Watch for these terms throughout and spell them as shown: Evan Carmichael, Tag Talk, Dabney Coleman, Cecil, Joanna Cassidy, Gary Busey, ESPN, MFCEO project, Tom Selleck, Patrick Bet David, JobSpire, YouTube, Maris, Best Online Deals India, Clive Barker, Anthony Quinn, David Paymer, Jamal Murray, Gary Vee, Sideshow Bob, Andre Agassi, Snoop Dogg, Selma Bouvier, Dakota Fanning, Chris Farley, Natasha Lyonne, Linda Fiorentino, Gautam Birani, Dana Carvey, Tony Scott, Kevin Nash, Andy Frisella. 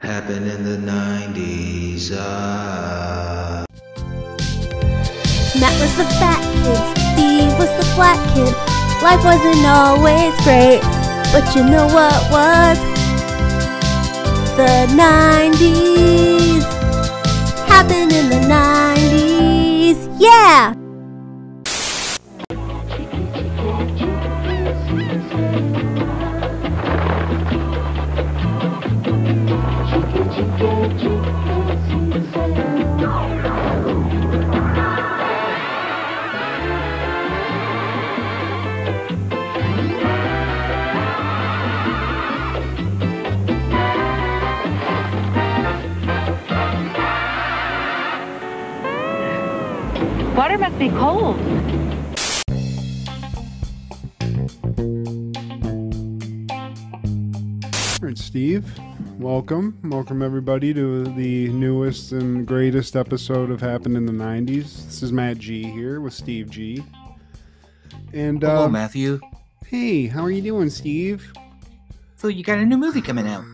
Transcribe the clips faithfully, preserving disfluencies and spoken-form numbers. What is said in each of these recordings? happened in the nineties. Uh... Matt was the fat kid, Steve was the flat kid. Life wasn't always great, but you know what was? The nineties. Happened in the nineties. Yeah! Water must be cold. All right, Steve, welcome. Welcome, everybody, to the newest and greatest episode of Happened in the nineties. This is Matt G here with Steve G. And, uh, hello, Matthew. Hey, how are you doing, Steve? So you got a new movie coming out.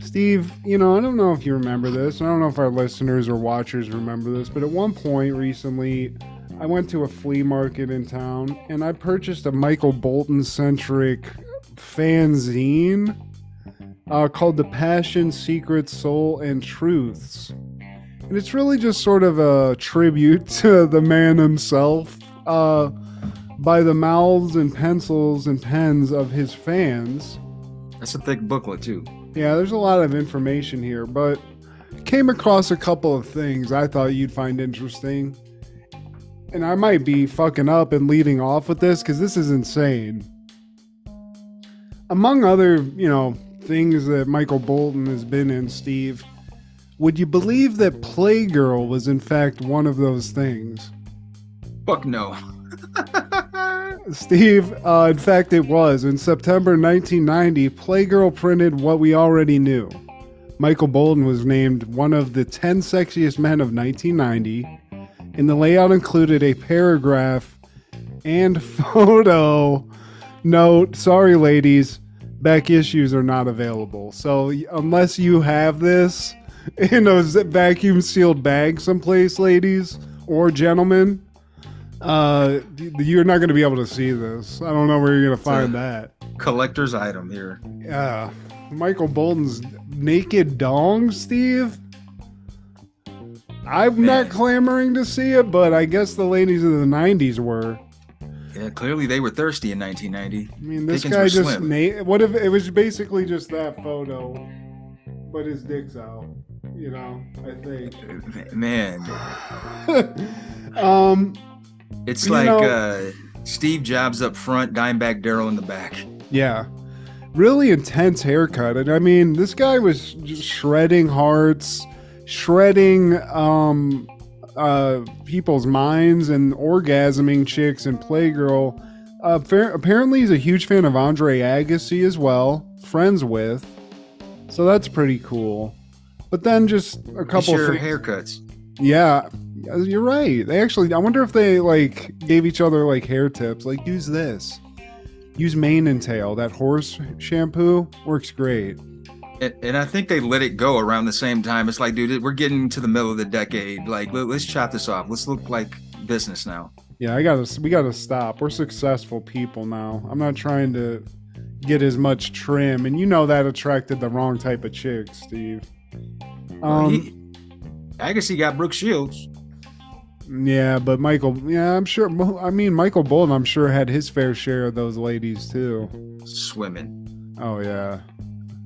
Steve, you know, I don't know if you remember this. I don't know if our listeners or watchers remember this, but at one point recently, I went to a flea market in town, and I purchased a Michael Bolton-centric fanzine uh, called The Passion, Secret, Soul, and Truths. And it's really just sort of a tribute to the man himself uh, by the mouths and pencils and pens of his fans. That's a thick booklet, too. Yeah, there's a lot of information here, but came across a couple of things I thought you'd find interesting. And I might be fucking up and leading off with this because this is insane. Among other, you know, things that Michael Bolton has been in, Steve, would you believe that Playgirl was in fact one of those things? Fuck no. Steve, uh, in fact, it was. In September nineteen ninety, Playgirl printed what we already knew. Michael Bolton was named one of the ten sexiest men of nineteen ninety, and the layout included a paragraph and photo note, sorry ladies, back issues are not available. So unless you have this in a vacuum-sealed bag someplace, ladies or gentlemen, Uh, you're not going to be able to see this. I don't know where you're going to find that. Collector's item here. Yeah. Michael Bolton's naked dong, Steve? I'm Man. not clamoring to see it, but I guess the ladies of the nineties were. Yeah, clearly they were thirsty in nineteen ninety. I mean, this Pickens guy just... Na- what if it was basically just that photo, but his dick's out, you know, I think. Man. um... It's you like know, uh, Steve Jobs up front, Dimebag Darrell in the back. Yeah. Really intense haircut. And I mean, this guy was just shredding hearts, shredding um, uh, people's minds and orgasming chicks and Playgirl. Uh, fa- apparently, he's a huge fan of Andre Agassi as well, friends with. So that's pretty cool. But then just a couple of th- haircuts. Yeah. You're right. They actually, I wonder if they like gave each other like hair tips, like use this, use mane and tail. That horse shampoo works great. And, and I think they let it go around the same time. It's like, dude, we're getting to the middle of the decade. Like, let's chop this off. Let's look like business now. Yeah, I gotta, we gotta stop. We're successful people now. I'm not trying to get as much trim, and you know that attracted the wrong type of chick, Steve. Um, he, I guess he got Brooke Shields. Yeah, but Michael, yeah, I'm sure, I mean, Michael Bolton, I'm sure, had his fair share of those ladies, too. Swimming. Oh, yeah.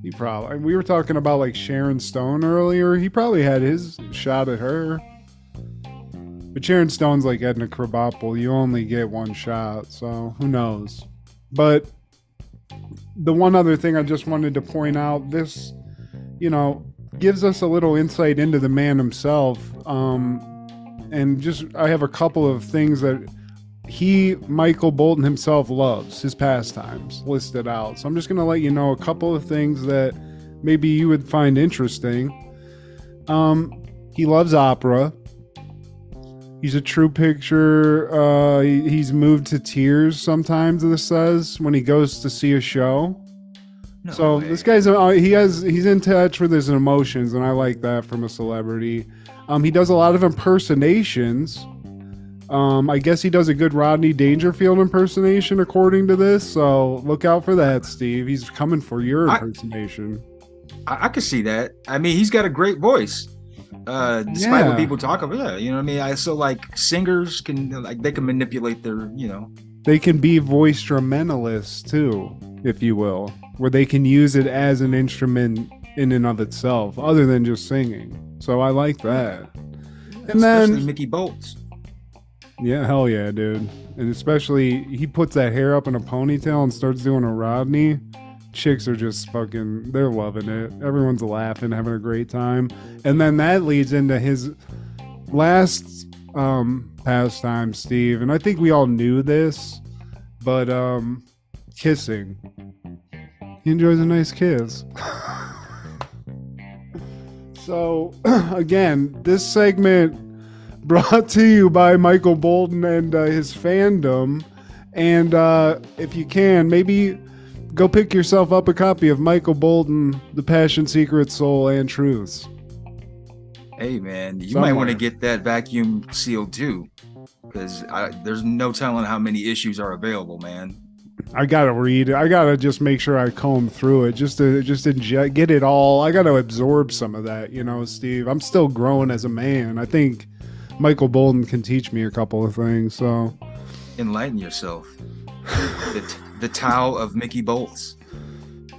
He probably, we were talking about, like, Sharon Stone earlier. He probably had his shot at her. But Sharon Stone's like Edna Krabappel. You only get one shot, so who knows. But the one other thing I just wanted to point out, this, you know, gives us a little insight into the man himself. Um... And just, I have a couple of things that he, Michael Bolton himself, loves, his pastimes listed out. So I'm just going to let you know a couple of things that maybe you would find interesting. Um, he loves opera. He's a true picture. Uh, he, he's moved to tears sometimes, this says, when he goes to see a show. No so way. This guy's uh, he has he's in touch with his emotions, and I like that from a celebrity. Um, he does a lot of impersonations. Um, I guess he does a good Rodney Dangerfield impersonation, according to this. So look out for that, Steve. He's coming for your impersonation. I, I could see that. I mean, he's got a great voice. Uh, despite yeah. what people talk about, yeah, you know what I mean. I so like singers can like they can manipulate their, you know. They can be voice instrumentalists too, if you will, where they can use it as an instrument in and of itself, other than just singing. So I like that. And especially then Mickey Bolts. Yeah, hell yeah, dude. And especially he puts that hair up in a ponytail and starts doing a Rodney. Chicks are just fucking, they're loving it. Everyone's laughing, having a great time. And then that leads into his last um pastime, Steve, and I think we all knew this, but um kissing. He enjoys a nice kiss. So again, this segment brought to you by Michael Bolton and uh, his fandom, and uh if you can, maybe go pick yourself up a copy of Michael Bolton, The Passion, Secret, Soul, and Truths. Hey, man, you Somewhere. might want to get that vacuum sealed, too, because there's no telling how many issues are available, man. I got to read it. I got to just make sure I comb through it just to just inject, get it all. I got to absorb some of that, you know, Steve. I'm still growing as a man. I think Michael Bolton can teach me a couple of things, so. Enlighten yourself. the, t- the towel of Mickey Bolts.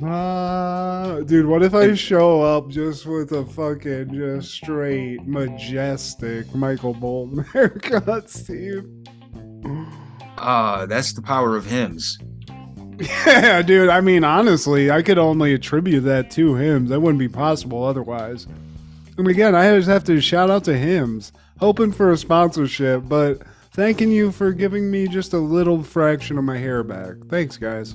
Uh, dude, what if I show up just with a fucking just straight majestic Michael Bolton haircut, Steve? Uh, that's the power of hymns. Yeah, dude. I mean, honestly, I could only attribute that to hymns. That wouldn't be possible otherwise. And again, I just have to shout out to hymns, hoping for a sponsorship, but thanking you for giving me just a little fraction of my hair back. Thanks, guys.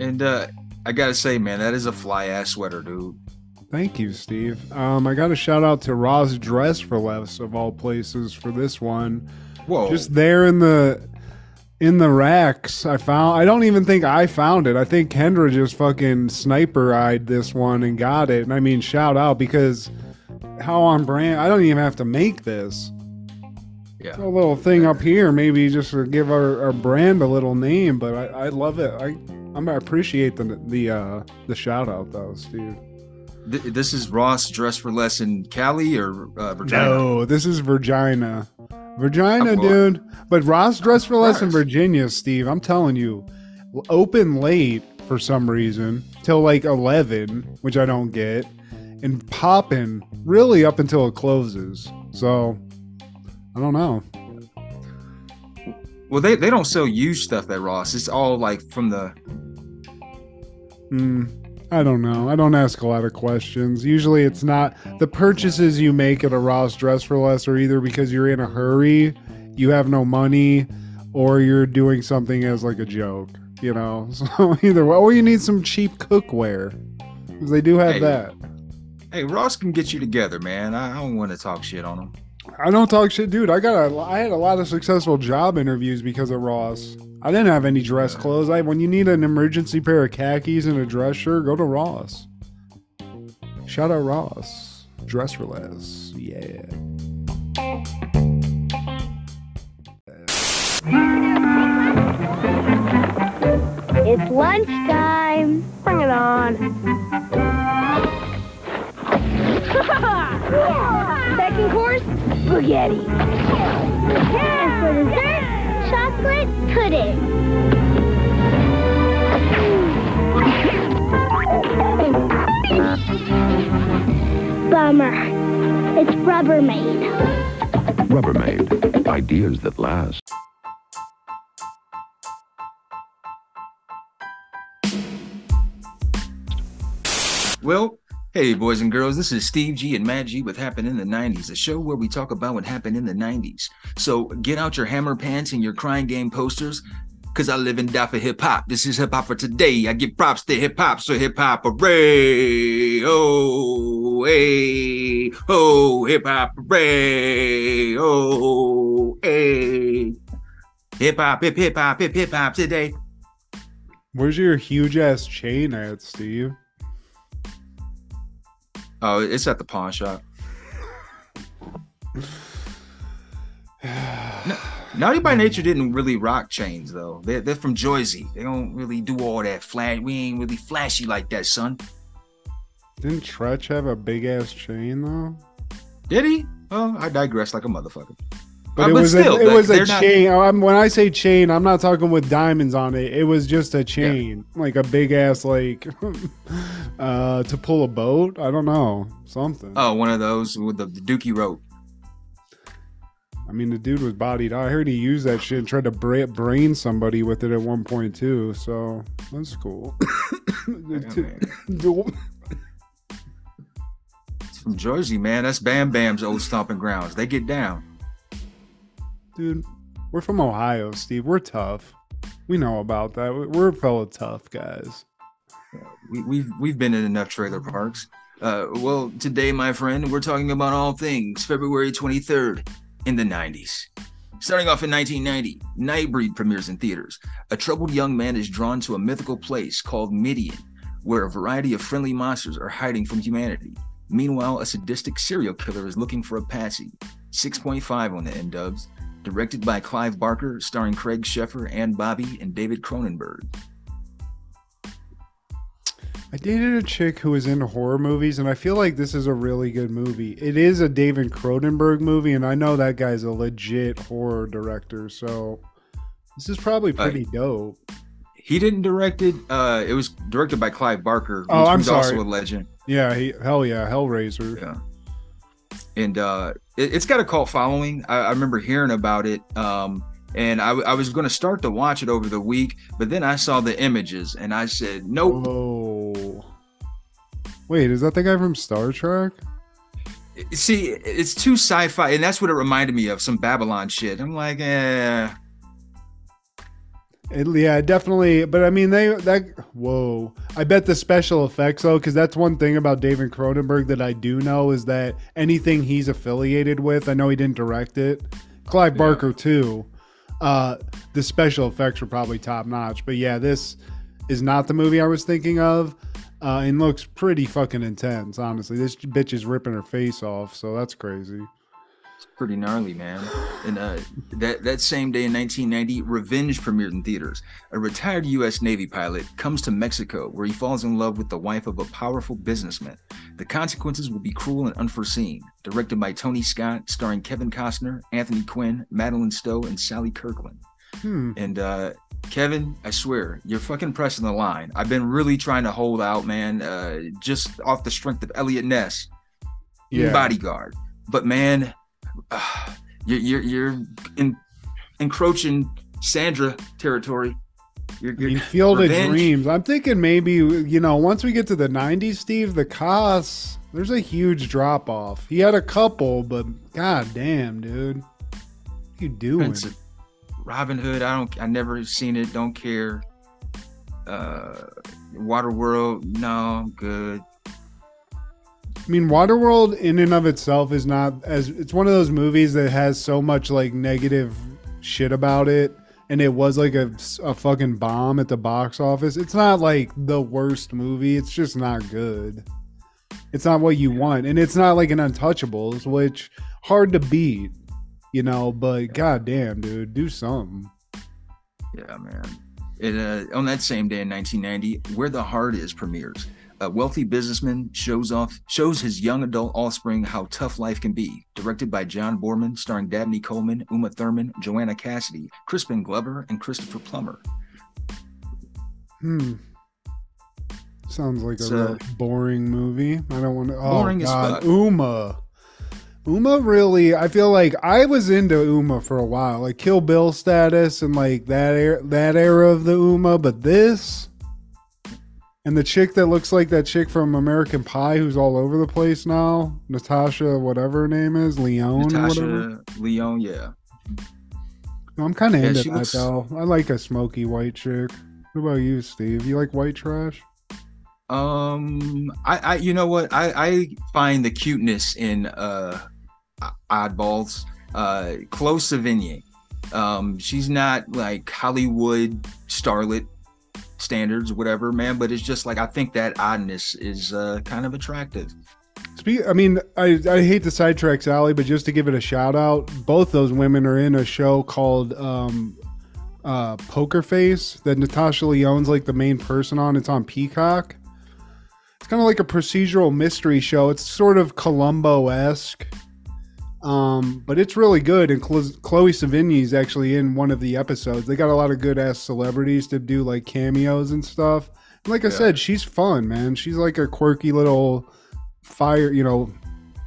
And uh I gotta say, man, that is a fly-ass sweater, dude. Thank you, Steve. Um, I gotta shout out to Ross Dress for Less, of all places, for this one. Whoa! Just there in the in the racks, I found. I don't even think I found it. I think Kendra just fucking sniper-eyed this one and got it. And I mean, shout out, because how on brand. I don't even have to make this. Yeah. A little thing up here, maybe just to give our, our brand a little name, but I, I love it. I I'm, I appreciate the the uh, the shout out though, Steve. Th- this is Ross Dress for Less in Cali or uh, Virginia? No, this is Virginia, Virginia, dude. But Ross Dress for Less in Virginia, Steve. I'm telling you, open late for some reason till like eleven, which I don't get, and popping really up until it closes. So. I don't know. Well, they, they don't sell used stuff at Ross. It's all like from the. Mm, I don't know. I don't ask a lot of questions. Usually it's not. The purchases you make at a Ross Dress for Less are either because you're in a hurry, you have no money, or you're doing something as like a joke, you know? So either way. Or you need some cheap cookware. Because they do have hey, that. Hey, Ross can get you together, man. I, I don't want to talk shit on them. I don't talk shit, dude. I got a, I had a lot of successful job interviews because of Ross. I didn't have any dress clothes. I when you need an emergency pair of khakis and a dress shirt, go to Ross. Shout out Ross. Dress for Less. Yeah. It's lunchtime. Bring it on. Yeah. Second course, spaghetti. Yeah. And for dessert, yeah. chocolate pudding. Bummer. It's Rubbermaid. Rubbermaid. Ideas that last. Well, hey, boys and girls, this is Steve G and Matt G with Happened in the nineties, a show where we talk about what happened in the nineties. So get out your hammer pants and your crying game posters, because I live and die for hip-hop. This is hip-hop for today. I give props to hip-hop, so hip-hop, hooray, oh, hey, oh, hip-hop, hooray, oh, hey. Hip-hop, hip, hip-hop, hip, hip-hop today. Where's your huge ass chain at, Steve? Oh, it's at the pawn shop. No, Naughty by Nature didn't really rock chains though. They're, they're from Jersey. They don't really do all that flash. We ain't really flashy like that, son. Didn't Tretch have a big ass chain though? Did he? Well, I digress like a motherfucker. But uh, it but was still, a, it like, was a chain. Not... I'm, when I say chain, I'm not talking with diamonds on it. It was just a chain, yeah. Like a big ass, like uh, to pull a boat. I don't know, something. Oh, one of those with the, the dookie rope. I mean, the dude was bodied. I heard he used that shit and tried to bra- brain somebody with it at one point too. So that's cool. It's from Jersey, man. That's Bam Bam's old stomping grounds. They get down. Dude, we're from Ohio, Steve. We're tough. We know about that. We're fellow tough guys. We, we've we've been in enough trailer parks. Uh, well, today, my friend, we're talking about all things February twenty-third in the nineties. Starting off in nineteen ninety, Nightbreed premieres in theaters. A troubled young man is drawn to a mythical place called Midian, where a variety of friendly monsters are hiding from humanity. Meanwhile, a sadistic serial killer is looking for a patsy. six point five on the N-dubs. Directed by Clive Barker, starring Craig Sheffer, Ann Bobby, and David Cronenberg. I dated a chick who was into horror movies, and I feel like this is a really good movie. It is a David Cronenberg movie, and I know that guy's a legit horror director, so this is probably pretty uh, dope. He didn't direct it. Uh, it was directed by Clive Barker, oh, who's also a legend. Yeah, he, hell yeah, Hellraiser. Yeah. And uh, it, it's got a cult following. I, I remember hearing about it, um, and I, I was going to start to watch it over the week, but then I saw the images, and I said, nope. Whoa. Wait, is that the guy from Star Trek? See, it's too sci-fi, and that's what it reminded me of, some Babylon shit. I'm like, eh. It, yeah, definitely. But I mean, they that whoa. I bet the special effects though, because that's one thing about David Cronenberg that I do know is that anything he's affiliated with, I know he didn't direct it. Clive Barker yeah. too. Uh, the special effects were probably top notch. But yeah, this is not the movie I was thinking of, uh, and looks pretty fucking intense. Honestly, this bitch is ripping her face off, so that's crazy. Pretty gnarly, man. And uh, that, that same day in nineteen ninety, Revenge premiered in theaters. A retired U S Navy pilot comes to Mexico, where he falls in love with the wife of a powerful businessman. The consequences will be cruel and unforeseen. Directed by Tony Scott, starring Kevin Costner, Anthony Quinn, Madeline Stowe, and Sally Kirkland. Hmm. And uh, Kevin, I swear, you're fucking pressing the line. I've been really trying to hold out, man, uh, just off the strength of Elliot Ness, yeah. Bodyguard. But, man... Uh, you're you're, you're in, encroaching Sandra territory. You're, you're I mean, Field Revenge. Of Dreams. I'm thinking maybe, you know, once we get to the nineties, Steve, the costs, there's a huge drop off. He had a couple, but god damn, dude, what you doing? Prince, Robin Hood. I don't. I never seen it. Don't care. Uh, Waterworld. No, I'm good. I mean, Waterworld in and of itself is not as it's one of those movies that has so much like negative shit about it. And it was like a, a fucking bomb at the box office. It's not like the worst movie. It's just not good. It's not what you want. And it's not like an Untouchables, which hard to beat, you know, but goddamn, dude, do something. Yeah, man. It, uh, on that same day in nineteen ninety, Where the Heart Is premieres. A wealthy businessman shows off shows his young adult offspring how tough life can be. Directed by John Boorman, starring Dabney Coleman, Uma Thurman, Joanna Cassidy, Crispin Glover, and Christopher Plummer. Hmm. Sounds like it's a, a really boring movie. I don't want to. Oh, boring God. As fuck. Uma. Uma really, I feel like I was into Uma for a while, like Kill Bill status and like that era, that era of the Uma, but this. And the chick that looks like that chick from American Pie who's all over the place now, Natasha, whatever her name is, Lyonne. Natasha Lyonne, yeah. No, I'm kind of yeah, into that, looks... though. I like a smoky white chick. What about you, Steve? You like white trash? Um, I, I you know what? I, I find the cuteness in uh, oddballs. Uh, Chloe Sevigny. Um, she's not like Hollywood starlet. standards, whatever, man. But it's just like, I think that oddness is uh, kind of attractive. Spe- I mean, I, I hate to sidetrack Sally, but just to give it a shout out, both those women are in a show called um, uh, Poker Face that Natasha Lyonne's like the main person on. It's on Peacock. It's kind of like a procedural mystery show. It's sort of Columbo-esque, um, but it's really good. And Cl- Chloe Sevigny is actually in one of the episodes. They got a lot of good-ass celebrities to do like cameos and stuff. And like yeah. I said, she's fun, man. She's like a quirky little fire, you know,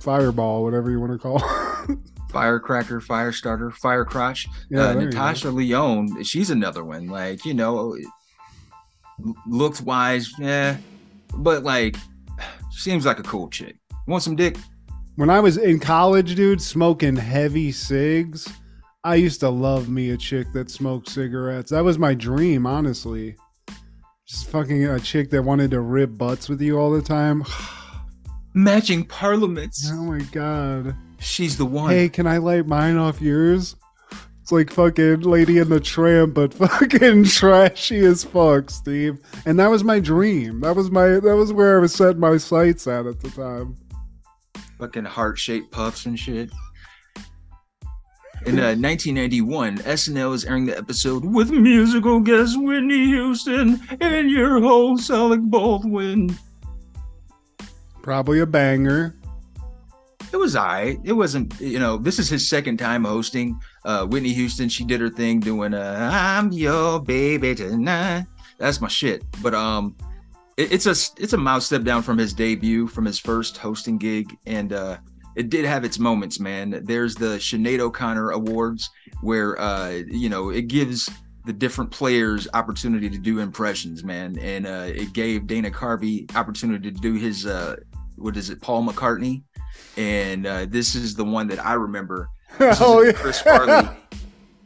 fireball, whatever you want to call it. Firecracker, fire starter, fire crotch. Yeah, uh, Natasha Lyonne, she's another one. Like, you know, looks-wise, yeah. But like, seems like a cool chick. Want some dick? When I was in college, dude, smoking heavy cigs, I used to love me a chick that smoked cigarettes. That was my dream, honestly. Just fucking a chick that wanted to rip butts with you all the time. Matching parliaments. Oh my god. She's the one. Hey, can I light mine off yours? It's like fucking Lady and the Tramp, but fucking trashy as fuck, Steve. And that was my dream. That was my that was where I was setting my sights at at the time. Fucking heart-shaped puffs and shit. In uh, nineteen ninety-one, S N L is airing the episode with musical guest Whitney Houston and your host Alec Baldwin. Probably a banger. It was all right. It wasn't, you know, this is his second time hosting. Uh, Whitney Houston, she did her thing doing uh, I'm your baby tonight. That's my shit. But um, it, it's a it's a mouse step down from his debut, from his first hosting gig. And uh, it did have its moments, man. There's the Sinead O'Connor Awards where, uh, you know, it gives the different players opportunity to do impressions, man. And uh, it gave Dana Carvey opportunity to do his, uh, what is it, Paul McCartney? And uh, this is the one that I remember. This oh, is yeah. Chris Farley.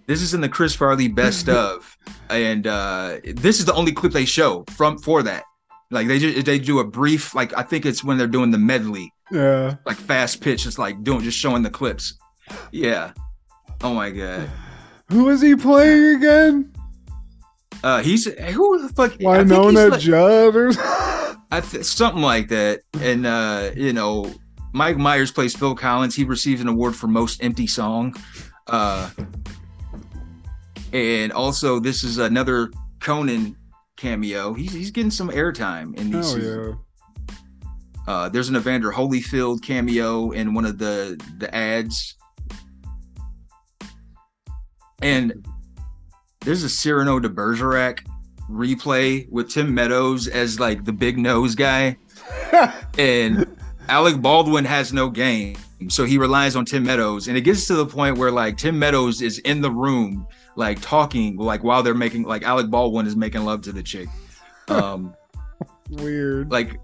This is in the Chris Farley best of, and uh, this is the only clip they show from for that. Like they just, they do a brief, like I think it's when they're doing the medley, yeah, like fast pitch. It's like doing just showing the clips. Yeah. Oh my god. Who is he playing again? Uh, he's who the fuck? Winona Judd or I th- something like that, and uh, you know. Mike Myers plays Phil Collins. He receives an award for most empty song. Uh, and also, this is another Conan cameo. He's he's getting some airtime in these. Oh, yeah. Uh, there's an Evander Holyfield cameo in one of the, the ads. And there's a Cyrano de Bergerac replay with Tim Meadows as like the big nose guy. And Alec Baldwin has no game, so he relies on Tim Meadows. And it gets to the point where, like, Tim Meadows is in the room, like, talking, like, while they're making, like, Alec Baldwin is making love to the chick. Um, Weird. Like,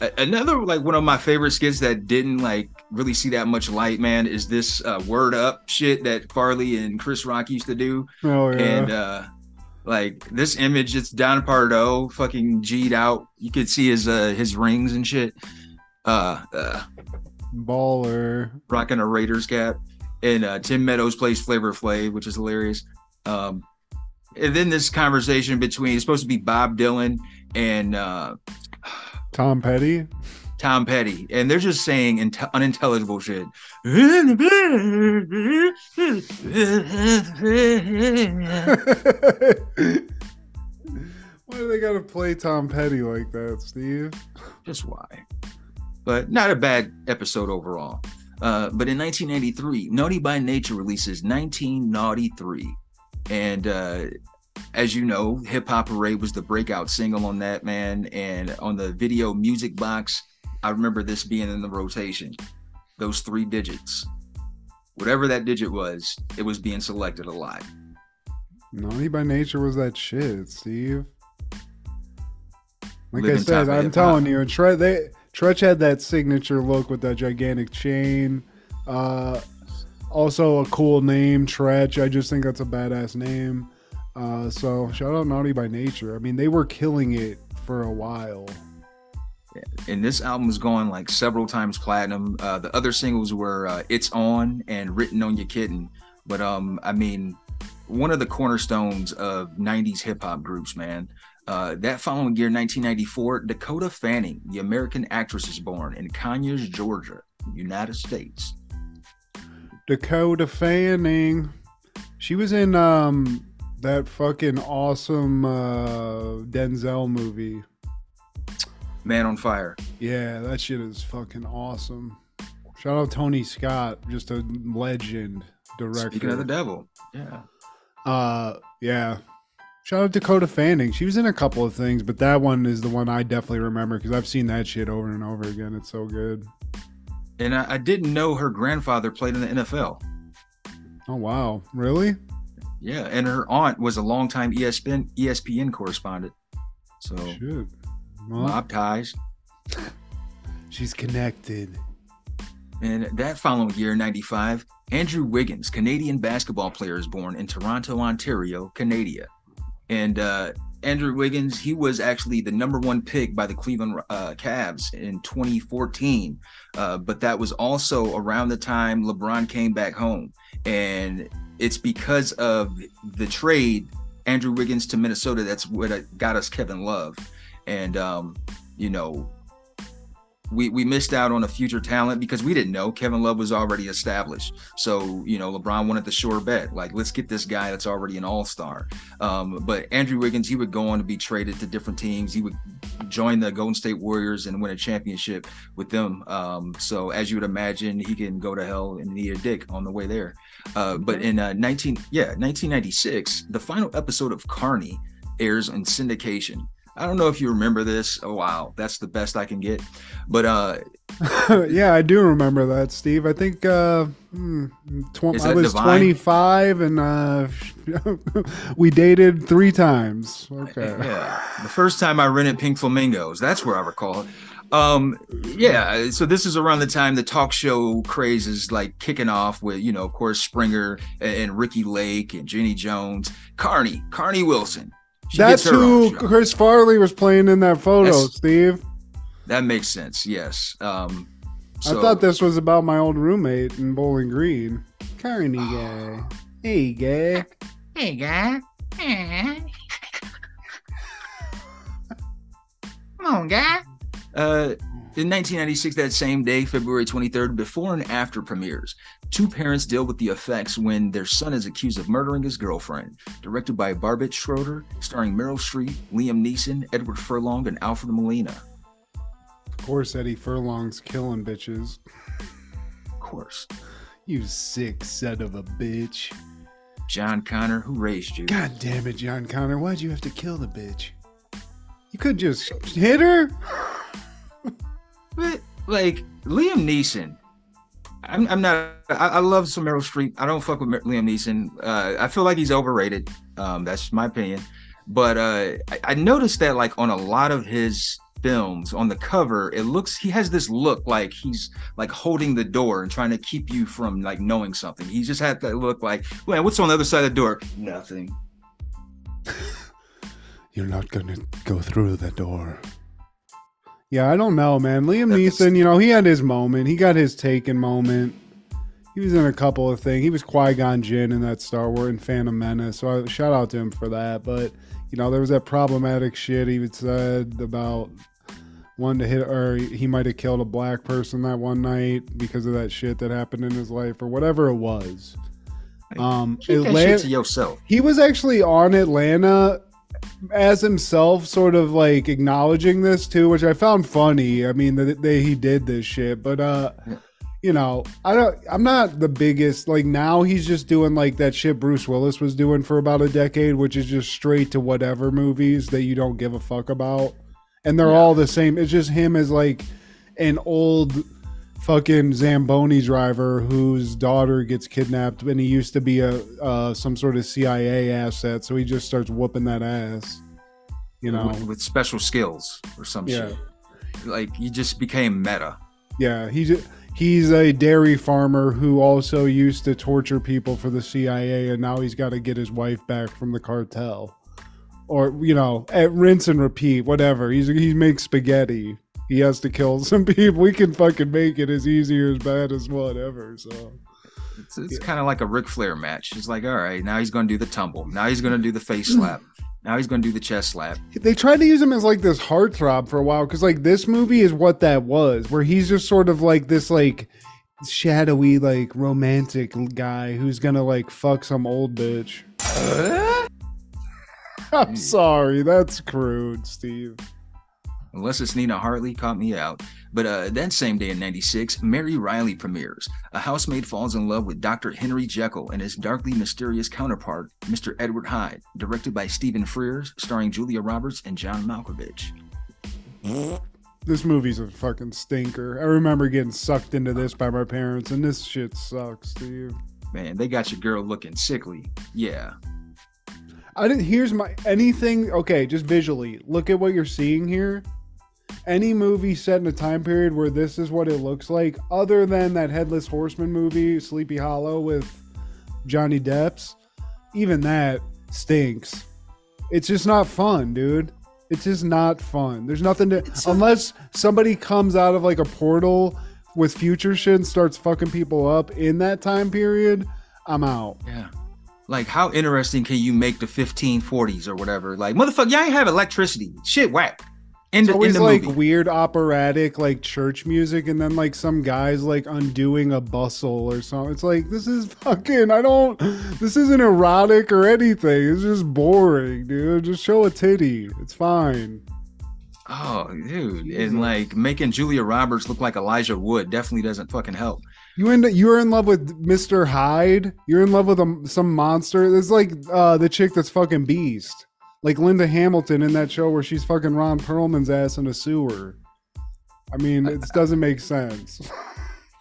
a- another, like, one of my favorite skits that didn't, like, really see that much light, man, is this uh, Word Up shit that Farley and Chris Rock used to do. Oh, yeah. And, uh, like, this image, it's Don Pardo fucking G'd out. You could see his uh, his rings and shit. Uh, uh, Baller rocking a Raiders cap, and uh, Tim Meadows plays Flavor Flav, which is hilarious. Um, and then this conversation between it's supposed to be Bob Dylan and uh, Tom Petty, Tom Petty, and they're just saying in- unintelligible shit. Why do they gotta play Tom Petty like that, Steve? Just why? But not a bad episode overall. Uh, but in nineteen ninety-three, Naughty by Nature releases nineteen ninety-three. And uh, as you know, Hip Hop Array was the breakout single on that, man. And on the video music box, I remember this being in the rotation. Those three digits. Whatever that digit was, it was being selected a lot. Naughty by Nature was that shit, Steve. Like Living I said, I'm telling you, and try they... Tretch had that signature look with that gigantic chain. Uh, also a cool name, Tretch. I just think that's a badass name. Uh, so shout out Naughty by Nature. I mean, they were killing it for a while. And this album was going like several times platinum. Uh, the other singles were uh, It's On and Written on Your Kitten. But um, I mean, one of the cornerstones of nineties hip hop groups, man. Uh, that following year, nineteen ninety-four, Dakota Fanning, the American actress, is born in Conyers, Georgia, United States. Dakota Fanning. She was in um that fucking awesome uh, Denzel movie. Man on Fire. Yeah, that shit is fucking awesome. Shout out Tony Scott, just a legend director. Speaking of the devil. Yeah. Uh, yeah. Shout out Dakota Fanning. She was in a couple of things, but that one is the one I definitely remember because I've seen that shit over and over again. It's so good. And I, I didn't know her grandfather played in the N F L. Oh, wow. Really? Yeah. And her aunt was a longtime E S P N, E S P N correspondent. So, shit. Well, mob ties. She's connected. And that following year, ninety-five, Andrew Wiggins, Canadian basketball player, is born in Toronto, Ontario, Canada. And uh, Andrew Wiggins, he was actually the number one pick by the Cleveland uh, Cavs in twenty fourteen. Uh, but that was also around the time LeBron came back home. And it's because of the trade, Andrew Wiggins to Minnesota, that's what got us Kevin Love. And, um, you know, we, we missed out on a future talent because we didn't know Kevin Love was already established. So, you know, LeBron wanted the sure bet. Like, let's get this guy that's already an all-star. Um, but Andrew Wiggins, he would go on to be traded to different teams. He would join the Golden State Warriors and win a championship with them. Um, so, as you would imagine, he can go to hell and eat a dick on the way there. Uh, but in uh, nineteen yeah nineteen ninety-six, the final episode of Carney airs in syndication. I don't know if you remember this. Oh, wow. That's the best I can get. But uh, yeah, I do remember that, Steve. I think uh, hmm, tw- I was divine? twenty-five and uh, we dated three times. Okay. Yeah. The first time I rented Pink Flamingos. That's where I recall it. Um, yeah. So this is around the time the talk show craze is like kicking off with, you know, of course, Springer and, and Ricky Lake and Jenny Jones. Carney, Carney Wilson. She That's who Chris Farley was playing in that photo, That's, Steve. That makes sense, yes. Um, so, I thought this was about my old roommate in Bowling Green. Carney guy. Uh, hey, guy. Hey, guy. Hey. Come on, guy. Uh, in nineteen ninety-six, that same day, February twenty-third, before and after premieres, two parents deal with the effects when their son is accused of murdering his girlfriend. Directed by Barbet Schroeder, starring Meryl Streep, Liam Neeson, Edward Furlong, and Alfred Molina. Of course, Eddie Furlong's killing bitches. Of course. You sick son of a bitch. John Connor, who raised you? God damn it, John Connor. Why'd you have to kill the bitch? You could just hit her? But, like, Liam Neeson, I'm, I'm not, I, I love some Meryl Streep. I don't fuck with Mer- Liam Neeson. Uh, I feel like he's overrated. Um, that's just my opinion. But uh, I, I noticed that, like, on a lot of his films, on the cover, it looks, he has this look like he's, like, holding the door and trying to keep you from, like, knowing something. He just had that look like, well, what's on the other side of the door? Nothing. You're not going to go through the door. Yeah, I don't know, man. Liam Neeson, you know, he had his moment. He got his Taken moment. He was in a couple of things. He was Qui-Gon Jinn in that Star Wars and Phantom Menace. So I, shout out to him for that. But, you know, there was that problematic shit he said about wanting to hit, or he might have killed a black person that one night because of that shit that happened in his life or whatever it was. Um, Keep Atlanta, that shit to yourself. He was actually on Atlanta as himself, sort of like acknowledging this too, which I found funny. I mean, that he did this shit, but uh, you know, I don't. I'm not the biggest. Like now, he's just doing like that shit Bruce Willis was doing for about a decade, which is just straight to whatever movies that you don't give a fuck about, and they're yeah. all the same. It's just him as like an old fucking Zamboni driver whose daughter gets kidnapped, and he used to be a uh, some sort of C I A asset, so he just starts whooping that ass, you know, with, with special skills or some yeah. shit. Like he just became meta. Yeah, he's he's a dairy farmer who also used to torture people for the C I A, and now he's got to get his wife back from the cartel, or you know, at rinse and repeat, whatever. He's he makes spaghetti. He has to kill some people. We can fucking make it as easy or as bad as whatever. So it's, it's yeah. kind of like a Ric Flair match. It's like, all right, now he's going to do the tumble. Now he's going to do the face slap. Now he's going to do the chest slap. They tried to use him as like this heartthrob for a while, because like this movie is what that was, where he's just sort of like this like shadowy like romantic guy who's gonna like fuck some old bitch. I'm sorry, that's crude, Steve. Unless it's Nina Hartley, caught me out. But uh, that same day in ninety-six, Mary Reilly premieres. A housemaid falls in love with Doctor Henry Jekyll and his darkly mysterious counterpart, Mister Edward Hyde, directed by Stephen Frears, starring Julia Roberts and John Malkovich. This movie's a fucking stinker. I remember getting sucked into this by my parents, and this shit sucks, Steve. Man, they got your girl looking sickly. Yeah. I didn't. Here's my anything. Okay, just visually look at what you're seeing here. Any movie set in a time period where this is what it looks like, other than that Headless Horseman movie, Sleepy Hollow with Johnny Depp's, even that stinks. It's just not fun, dude. It's just not fun. There's nothing to, it's unless somebody comes out of like a portal with future shit and starts fucking people up in that time period, I'm out. Yeah. Like, how interesting can you make the fifteen forties or whatever? Like, motherfucker, y'all ain't have electricity. Shit, whack. In the, it's always in the like movie. Weird operatic, like church music, and then like some guys like undoing a bustle or something. It's like, this is fucking, I don't, this isn't erotic or anything. It's just boring, dude. Just show a titty. It's fine. Oh, dude. And like making Julia Roberts look like Elijah Wood definitely doesn't fucking help. You end up, you're in love with Mister Hyde. You're in love with a, some monster. It's like uh, the chick that's fucking Beast. Like Linda Hamilton in that show where she's fucking Ron Perlman's ass in a sewer. I mean, it doesn't make sense.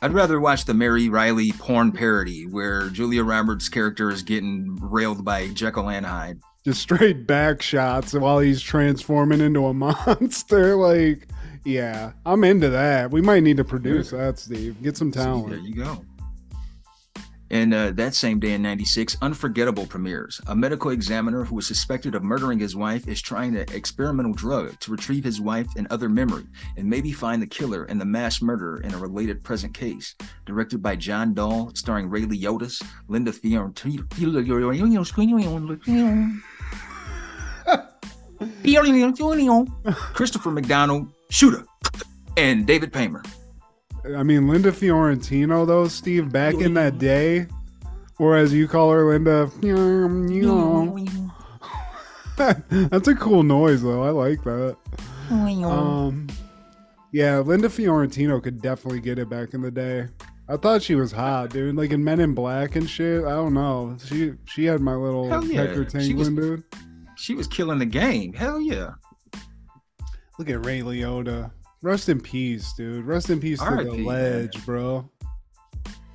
I'd rather watch the Mary Reilly porn parody where Julia Roberts' character is getting railed by Jekyll and Hyde. Just straight back shots while he's transforming into a monster. Like... yeah, I'm into that. We might need to produce that, Steve. Get some talent. See, there you go. And uh, that same day in ninety-six, Unforgettable premieres. A medical examiner who is suspected of murdering his wife is trying an experimental drug to retrieve his wife and other memory and maybe find the killer and the mass murderer in a related present case. Directed by John Dahl, starring Ray Liotta, Linda Fiorentino, Christopher McDonald, Shooter, and David Paymer. I mean, Linda Fiorentino, though, Steve, back in that day, or as you call her, Linda, that's a cool noise, though. I like that. Um, yeah, Linda Fiorentino could definitely get it back in the day. I thought she was hot, dude. Like in Men in Black and shit. I don't know. She she had my little yeah. pecker tingling, dude. She was killing the game. Hell yeah. Look at Ray Liotta. Rest in peace, dude. Rest in peace R. to the ledge, man. Bro.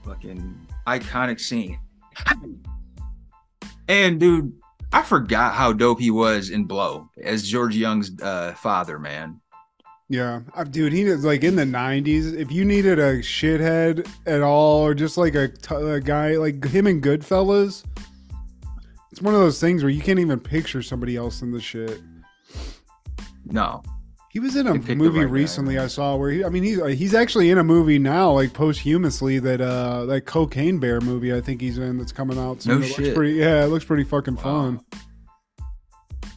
Fucking iconic scene. And, dude, I forgot how dope he was in Blow as George Young's uh, father, man. Yeah. Dude, he was like in the nineties. If you needed a shithead at all, or just like a, t- a guy like him in Goodfellas, it's one of those things where you can't even picture somebody else in the shit. No. He was in a movie right recently guy. I saw where he, I mean, he's he's actually in a movie now, like posthumously, that uh, that Cocaine Bear movie I think he's in that's coming out soon. No it shit. Looks pretty, yeah, it looks pretty fucking wow. fun.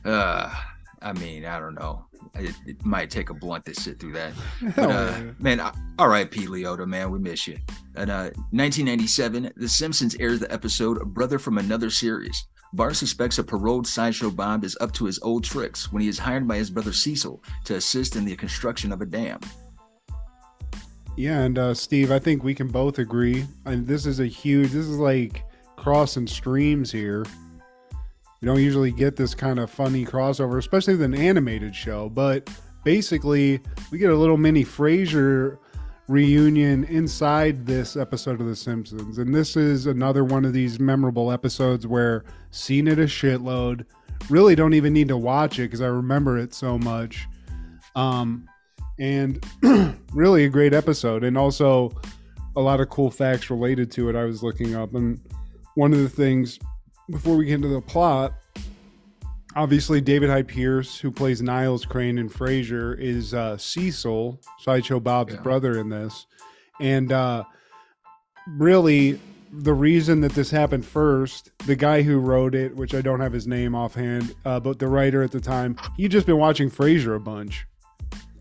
Uh, I mean, I don't know. It, it might take a blunt to sit through that. But, uh, man, R I P Liotta, man, we miss you. And uh, nineteen ninety-seven, The Simpsons airs the episode "A Brother from Another Series." Bart suspects a paroled Sideshow Bob is up to his old tricks when he is hired by his brother Cecil to assist in the construction of a dam. Yeah, and uh, Steve, I think we can both agree. And this is a huge, this is like crossing streams here. You don't usually get this kind of funny crossover, especially with an animated show. But basically, we get a little mini Frasier reunion inside this episode of The Simpsons, and this is another one of these memorable episodes where seen it a shitload, really don't even need to watch it because I remember it so much, um and really a great episode, and also a lot of cool facts related to it I was looking up. And one of the things before we get into the plot, obviously, David Hyde Pierce, who plays Niles Crane in Frasier, is uh, Cecil, Sideshow Bob's yeah. brother in this. And uh, really, the reason that this happened first, the guy who wrote it, which I don't have his name offhand, uh, but the writer at the time, he'd just been watching Frasier a bunch.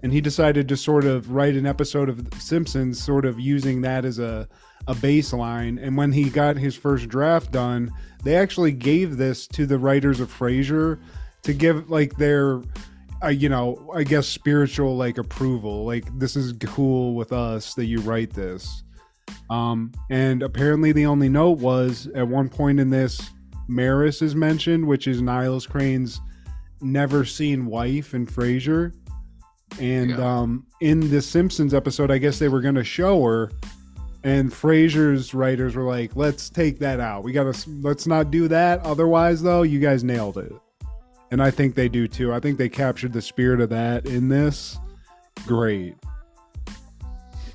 And he decided to sort of write an episode of The Simpsons, sort of using that as a, a baseline. And when he got his first draft done, they actually gave this to the writers of Frasier to give like their, uh, you know, I guess spiritual like approval. Like, this is cool with us that you write this. Um, and apparently the only note was at one point in this, Maris is mentioned, which is Niles Crane's never seen wife in Frasier. And yeah. um, in the Simpsons episode, I guess they were going to show her, and Frasier's writers were like, "Let's take that out. We got to let's not do that. Otherwise, though, you guys nailed it." And I think they do too. I think they captured the spirit of that in this. Great.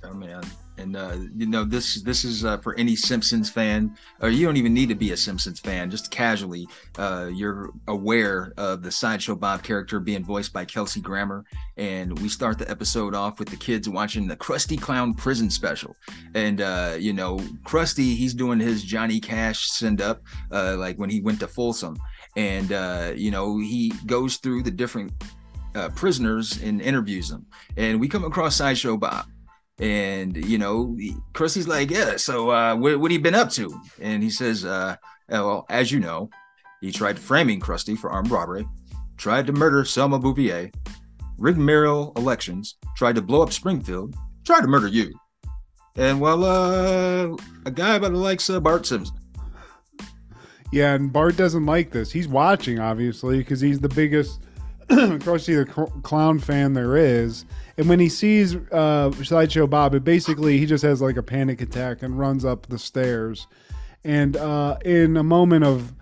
Oh man, and uh, you know this this is uh, for any Simpsons fan, or you don't even need to be a Simpsons fan. Just casually, uh, you're aware of the Sideshow Bob character being voiced by Kelsey Grammer. And we start the episode off with the kids watching the Krusty Clown prison special. And, uh, you know, Krusty, he's doing his Johnny Cash send up, uh, like when he went to Folsom. And, uh, you know, he goes through the different uh, prisoners and interviews them. And we come across Sideshow Bob. And, you know, Krusty's like, yeah, so uh, what, what have you been up to? And he says, uh, well, as you know, he tried framing Krusty for armed robbery, tried to murder Selma Bouvier, rigged mayoral elections, tried to blow up Springfield, tried to murder you. And, well, uh, a guy by the likes of Bart Simpson. Yeah, and Bart doesn't like this. He's watching, obviously, because he's the biggest Krusty the cl- Clown fan there is. And when he sees uh, Sideshow Bob, it basically, he just has like a panic attack and runs up the stairs. And uh, in a moment of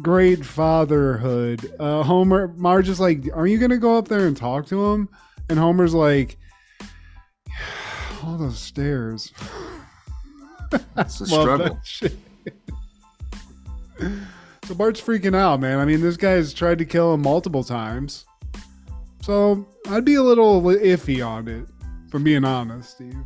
great fatherhood, uh Homer Marge is like, are you gonna go up there and talk to him? And Homer's like, all those stairs, that's a struggle. So Bart's freaking out, man. I mean, this guy's tried to kill him multiple times, so I'd be a little iffy on it, if I'm being honest, Steve.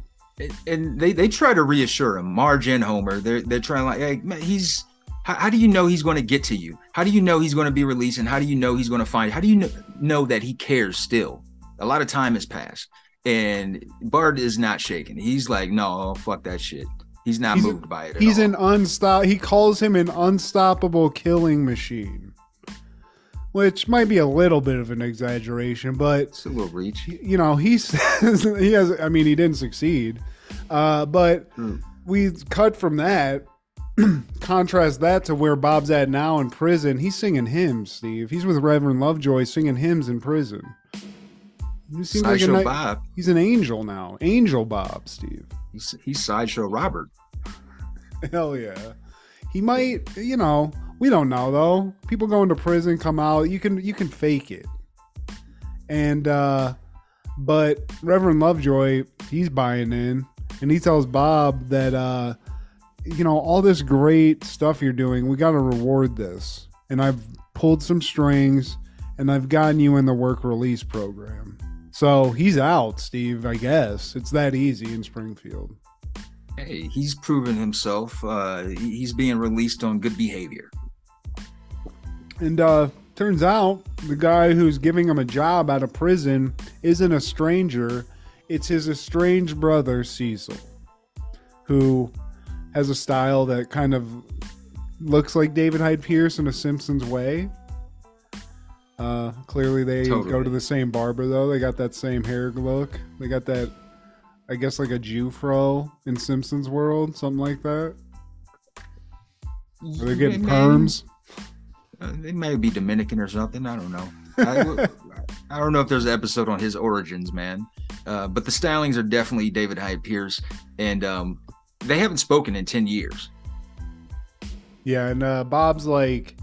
And they they try to reassure him, Marge and Homer. They're they're trying, like, hey man, he's how do you know he's going to get to you? How do you know he's going to be released? And how do you know he's going to find you? How do you know, know that he cares still? A lot of time has passed. And Bart is not shaking. He's like, no, fuck that shit. He's not he's moved a, by it at he's all. An unstop. He calls him an unstoppable killing machine, which might be a little bit of an exaggeration, but it's a little reach. You know, he says he has. I mean, he didn't succeed, uh, but mm. we cut from that. Contrast that to where Bob's at now in prison. He's singing hymns, Steve. He's with Reverend Lovejoy singing hymns in prison. He seems Sideshow like a, Bob. He's an angel now. Angel Bob, Steve. He's, he's Sideshow Robert. Hell yeah. He might, you know, we don't know though. People go into prison, come out. You can you can fake it. And uh but Reverend Lovejoy, he's buying in, and he tells Bob that uh you know, all this great stuff you're doing, we got to reward this. And I've pulled some strings, and I've gotten you in the work release program. So he's out, Steve, I guess. It's that easy in Springfield. Hey, he's proven himself. Uh, he's being released on good behavior. And uh, turns out the guy who's giving him a job out of prison isn't a stranger. It's his estranged brother, Cecil, who has a style that kind of looks like David Hyde Pierce in a Simpsons way. Uh, clearly they totally. Go to the same barber though. They got that same hair look. They got that, I guess, like a Jew fro in Simpsons world, something like that. Are they getting they may, perms? Uh, they may be Dominican or something. I don't know. I, I don't know if there's an episode on his origins, man. Uh, but the stylings are definitely David Hyde Pierce, and, um, they haven't spoken in ten years. Yeah, and uh, Bob's like,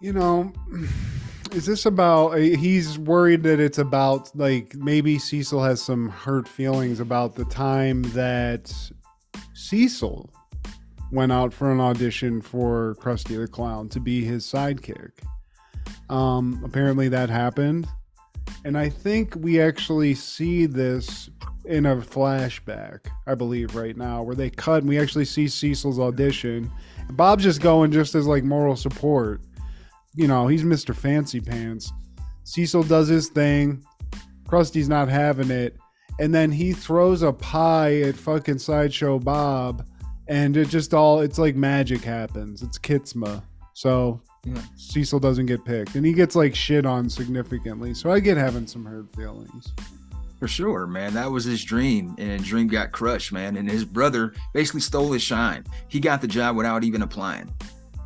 you know, is this about, he's worried that it's about, like, maybe Cecil has some hurt feelings about the time that Cecil went out for an audition for Krusty the Clown to be his sidekick. Um, apparently that happened. And I think we actually see this in a flashback, I believe, right now, where they cut and we actually see Cecil's audition. Bob's just going just as like moral support. You know, he's Mister Fancy Pants. Cecil does his thing. Krusty's not having it. And then he throws a pie at fucking Sideshow Bob. And it just all, it's like magic happens. It's Kitsma. So yeah. Cecil doesn't get picked. And he gets like shit on significantly. So I get having some hurt feelings. For sure, man. That was his dream. And his dream got crushed, man. And his brother basically stole his shine. He got the job without even applying.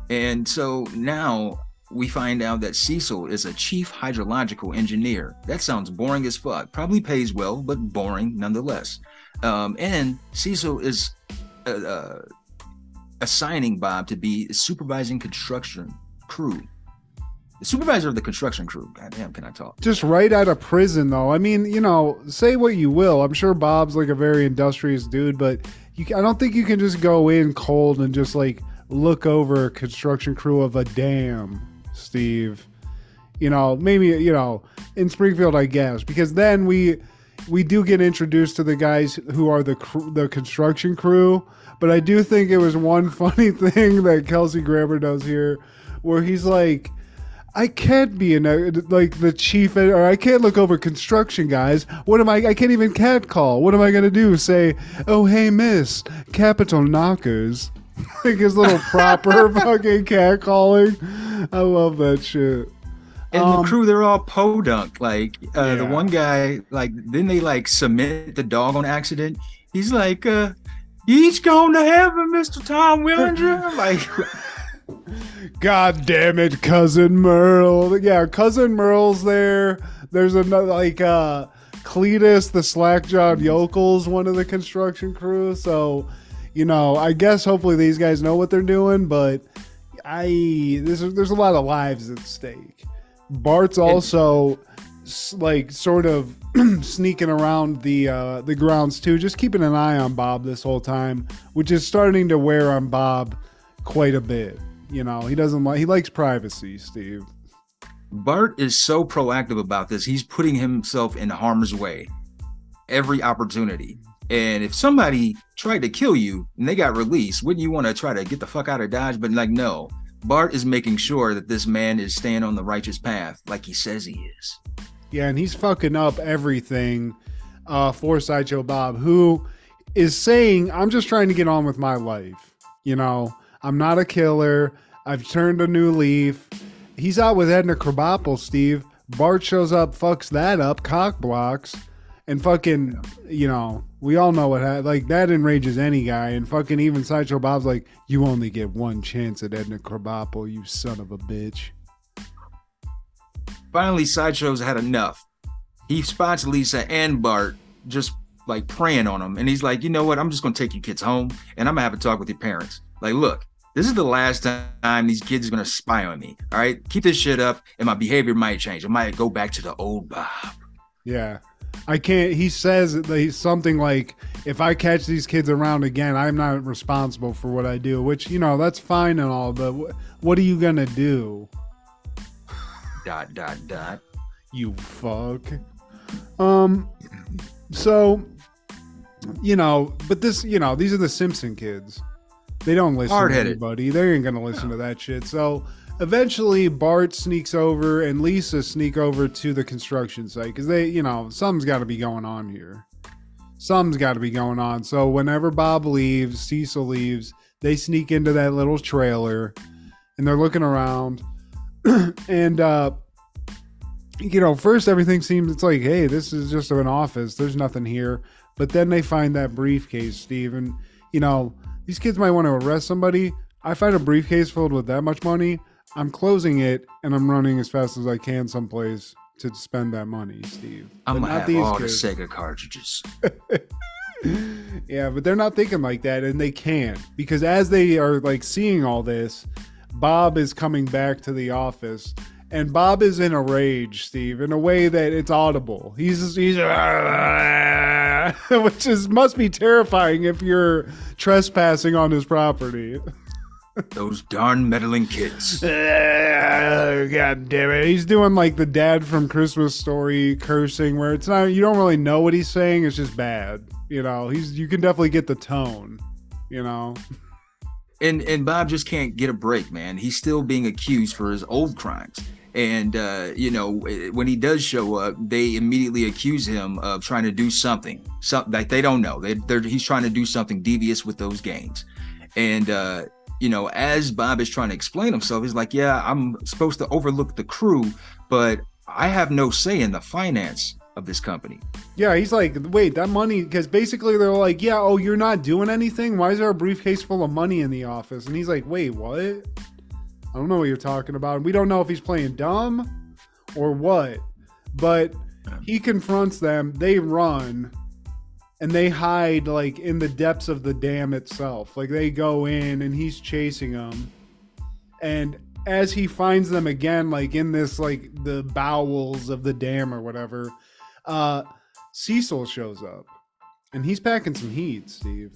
And so now we find out that Cecil is a chief hydrological engineer. That sounds boring as fuck. Probably pays well, but boring nonetheless. Um, and Cecil is uh, uh, assigning Bob to be a supervising construction crew. The supervisor of the construction crew. Goddamn, can I talk? Just right out of prison, though. I mean, you know, say what you will. I'm sure Bob's like a very industrious dude, but you, I don't think you can just go in cold and just like look over a construction crew of a dam. Steve, you know, maybe, you know, in Springfield, I guess, because then we we do get introduced to the guys who are the cr- the construction crew. But I do think it was one funny thing that Kelsey Grammer does here where he's like, I can't be in a, like the chief, or I can't look over construction guys. What am I? I can't even catcall. What am I going to do? Say, oh, hey, miss, capital knockers. Like his little proper fucking catcalling. I love that shit. And um, the crew, they're all podunk. Like uh, yeah. the one guy, like then they like submit the dog on accident. He's like, uh, "He's going to heaven, Mister Tom Willinger." Like, God damn it, cousin Merle. Yeah, cousin Merle's there. There's another like uh, Cletus, the slack-jawed yokel's one of the construction crew. So, you know, I guess hopefully these guys know what they're doing, but I this is, there's a lot of lives at stake. Bart's also like sort of sneaking around the uh, the grounds too, just keeping an eye on Bob this whole time, which is starting to wear on Bob quite a bit. You know, he doesn't like he likes privacy, Steve. Bart is so proactive about this; he's putting himself in harm's way every opportunity. And if somebody tried to kill you and they got released, wouldn't you want to try to get the fuck out of Dodge? But like, no, Bart is making sure that this man is staying on the righteous path like he says he is. Yeah, and he's fucking up everything uh, for Sideshow Bob, who is saying, I'm just trying to get on with my life. You know, I'm not a killer. I've turned a new leaf. He's out with Edna Krabappel, Steve. Bart shows up, fucks that up, cock blocks. And fucking, you know, we all know what happened. Like, that enrages any guy. And fucking even Sideshow Bob's like, you only get one chance at Edna Krabappel, you son of a bitch. Finally, Sideshow's had enough. He spots Lisa and Bart just, like, preying on him. And he's like, you know what? I'm just going to take you kids home, and I'm going to have a talk with your parents. Like, look, this is the last time these kids are going to spy on me, all right? Keep this shit up, and my behavior might change. I might go back to the old Bob. Yeah. I can't, he says that he's something like, if I catch these kids around again, I'm not responsible for what I do, which, you know, that's fine and all, but wh- what are you going to do? Dot, dot, dot. You fuck. Um, so, you know, but this, you know, these are the Simpson kids. They don't listen Hard-headed. to anybody. They ain't going to listen no. to that shit. So eventually, Bart sneaks over and Lisa sneak over to the construction site because they, you know, something's got to be going on here. Something's got to be going on. So whenever Bob leaves, Cecil leaves, they sneak into that little trailer and they're looking around. and, uh, you know, first everything seems, it's like, hey, this is just an office. There's nothing here. But then they find that briefcase, Steve. And, you know, these kids might want to arrest somebody. I find a briefcase filled with that much money. I'm closing it, and I'm running as fast as I can someplace to spend that money, Steve. I'm going to have all kids. The Sega cartridges. Yeah, but they're not thinking like that, and they can't. Because as they are, like, seeing all this, Bob is coming back to the office. And Bob is in a rage, Steve, in a way that it's audible. He's he's which is must be terrifying if you're trespassing on his property. Those darn meddling kids. Uh, God damn it. He's doing like the dad from Christmas Story cursing where it's not, you don't really know what he's saying. It's just bad. You know, he's, you can definitely get the tone, you know. And and Bob just can't get a break, man. He's still being accused for his old crimes. And, uh, you know, when he does show up, they immediately accuse him of trying to do something. Something like they don't know. They, they're, he's trying to do something devious with those games. And, uh, you know, as Bob is trying to explain himself, he's like, yeah, I'm supposed to overlook the crew, but I have no say in the finance of this company. Yeah, he's like, wait, that money, because basically they're like, yeah, oh, you're not doing anything? Why is there a briefcase full of money in the office? And he's like, wait, what? I don't know what you're talking about. We don't know if he's playing dumb or what, but he confronts them. They run and they hide like in the depths of the dam itself. Like they go in and he's chasing them. And as he finds them again, like in this, like the bowels of the dam or whatever, uh, Cecil shows up and he's packing some heat, Steve.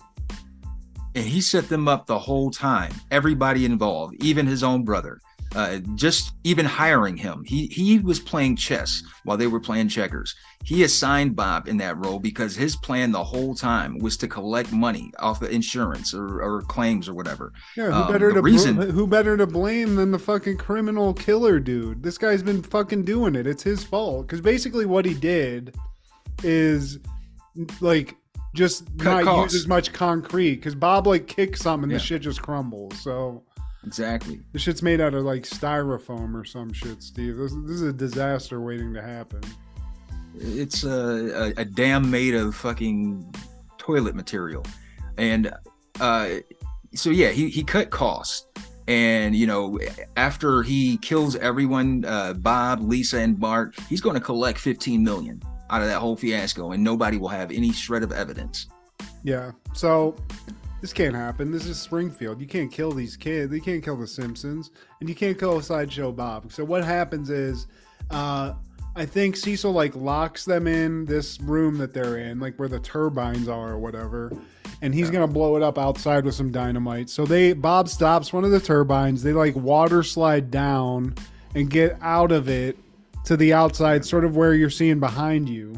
And he set them up the whole time. Everybody involved, even his own brother, uh, just even hiring him. He he was playing chess while they were playing checkers. He assigned Bob in that role because his plan the whole time was to collect money off the insurance or, or claims or whatever. Yeah, who um, better to reason- bl- who better to blame than the fucking criminal killer dude? This guy's been fucking doing it. It's his fault. Because basically what he did is like. Just Cut not cost. Use as much concrete because Bob like kicks something and yeah. The shit just crumbles. So exactly, the shit's made out of like styrofoam or some shit, Steve. This, this is a disaster waiting to happen. It's a, a, a dam made of fucking toilet material, and uh, so yeah, he he cut costs. And, you know, after he kills everyone, uh, Bob, Lisa, and Bart, he's going to collect fifteen million dollars. Out of that whole fiasco, and nobody will have any shred of evidence. Yeah, so this can't happen. This is Springfield. You can't kill these kids. You can't kill the Simpsons, and you can't kill Sideshow Bob. So what happens is, uh, I think Cecil like locks them in this room that they're in, like where the turbines are or whatever, and he's yeah. gonna blow it up outside with some dynamite. So they Bob stops one of the turbines. They like water slide down and get out of it. To the outside, sort of where you're seeing behind you,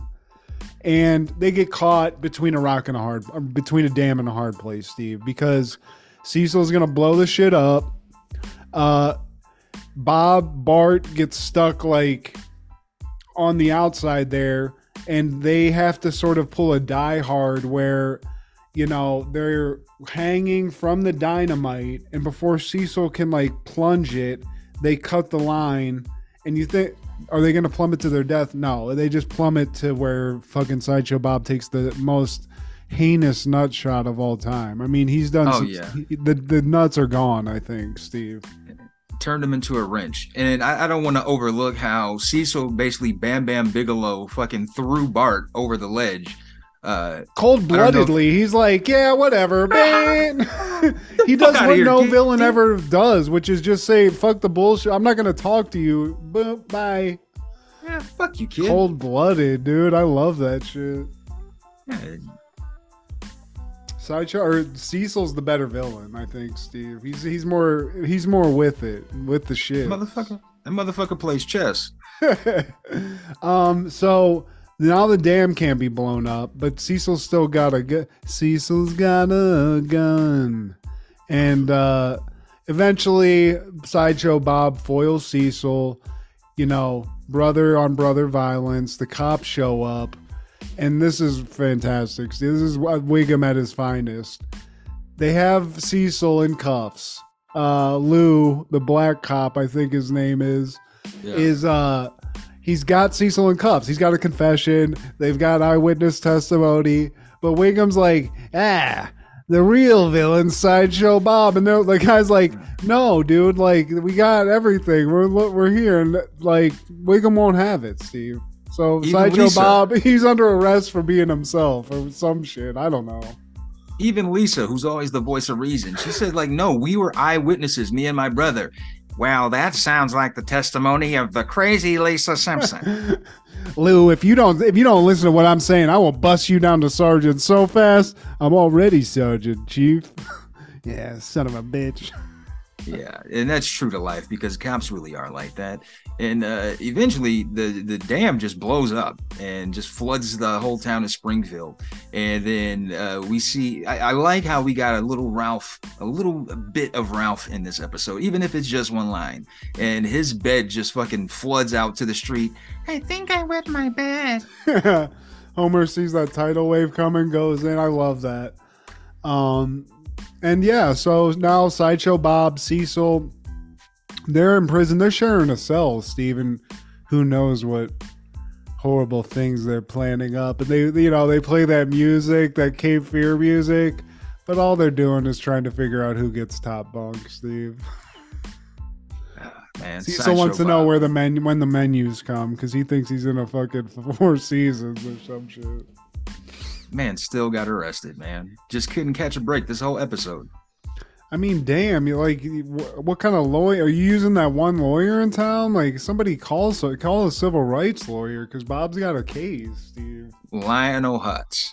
and they get caught between a rock and a hard, between a dam and a hard place, Steve, because Cecil's gonna blow the shit up. Uh, Bob Bart gets stuck like on the outside there, and they have to sort of pull a Die Hard where, you know, they're hanging from the dynamite, and before Cecil can like plunge it, they cut the line, and you think. Are they going to plummet to their death? No, they just plummet to where fucking Sideshow Bob takes the most heinous nut shot of all time. I mean, he's done. Oh, some, yeah. he, the, the nuts are gone, I think, Steve. Turned him into a wrench. And I, I don't want to overlook how Cecil basically Bam Bam Bigelow fucking threw Bart over the ledge. Uh, Cold-bloodedly, if- he's like, yeah, whatever, man. He does what no get, villain get. ever does, which is just say, fuck the bullshit. I'm not going to talk to you. Bye. Yeah, fuck you, kid. Cold-blooded, dude. I love that shit. Yeah. Sideshow or Cecil's the better villain, I think, Steve. He's he's more he's more with it, with the shit. Motherfucker. That motherfucker plays chess. um. So. Now the dam can't be blown up, but Cecil's still got a gun. Cecil's got a gun. And uh, eventually, Sideshow Bob foils Cecil, you know, brother on brother violence. The cops show up. And this is fantastic. This is Wiggum at his finest. They have Cecil in cuffs. Uh, Lou, the black cop, I think his name is, yeah. is... uh. He's got Cecil in cuffs. He's got a confession. They've got eyewitness testimony. But Wiggum's like, ah, the real villain, Sideshow Bob. And the guy's like, no, dude, like, we got everything. We're we're here. And, like, Wiggum won't have it, Steve. So Sideshow Bob, he's under arrest for being himself or some shit. I don't know. Even Lisa, who's always the voice of reason, she said, like, no, we were eyewitnesses, me and my brother. Well, that sounds like the testimony of the crazy Lisa Simpson. Lou, if you don't if you don't listen to what I'm saying, I will bust you down to sergeant so fast. I'm already sergeant chief. Yeah, son of a bitch. Yeah, and that's true to life, because cops really are like that. And uh, eventually the, the dam just blows up and just floods the whole town of Springfield. And then uh, we see, I, I like how we got a little Ralph, a little bit of Ralph in this episode, even if it's just one line. And his bed just fucking floods out to the street. I think I wet my bed. Homer sees that tidal wave coming, goes in. I love that. Um... And yeah, so now Sideshow Bob, Cecil, they're in prison. They're sharing a cell, Steven. Who knows what horrible things they're planning up. And they, you know, they play that music, that Cape Fear music. But all they're doing is trying to figure out who gets top bunk, Steve. Man, Cecil wants to know where the menu, when the menus come, because he thinks he's in a fucking Four Seasons or some shit. Man, still got arrested, man. Just couldn't catch a break this whole episode. I mean, damn, you like, what kind of lawyer? Are you using that one lawyer in town? Like, somebody calls, call a civil rights lawyer, because Bob's got a case, dude. Lionel Hutz.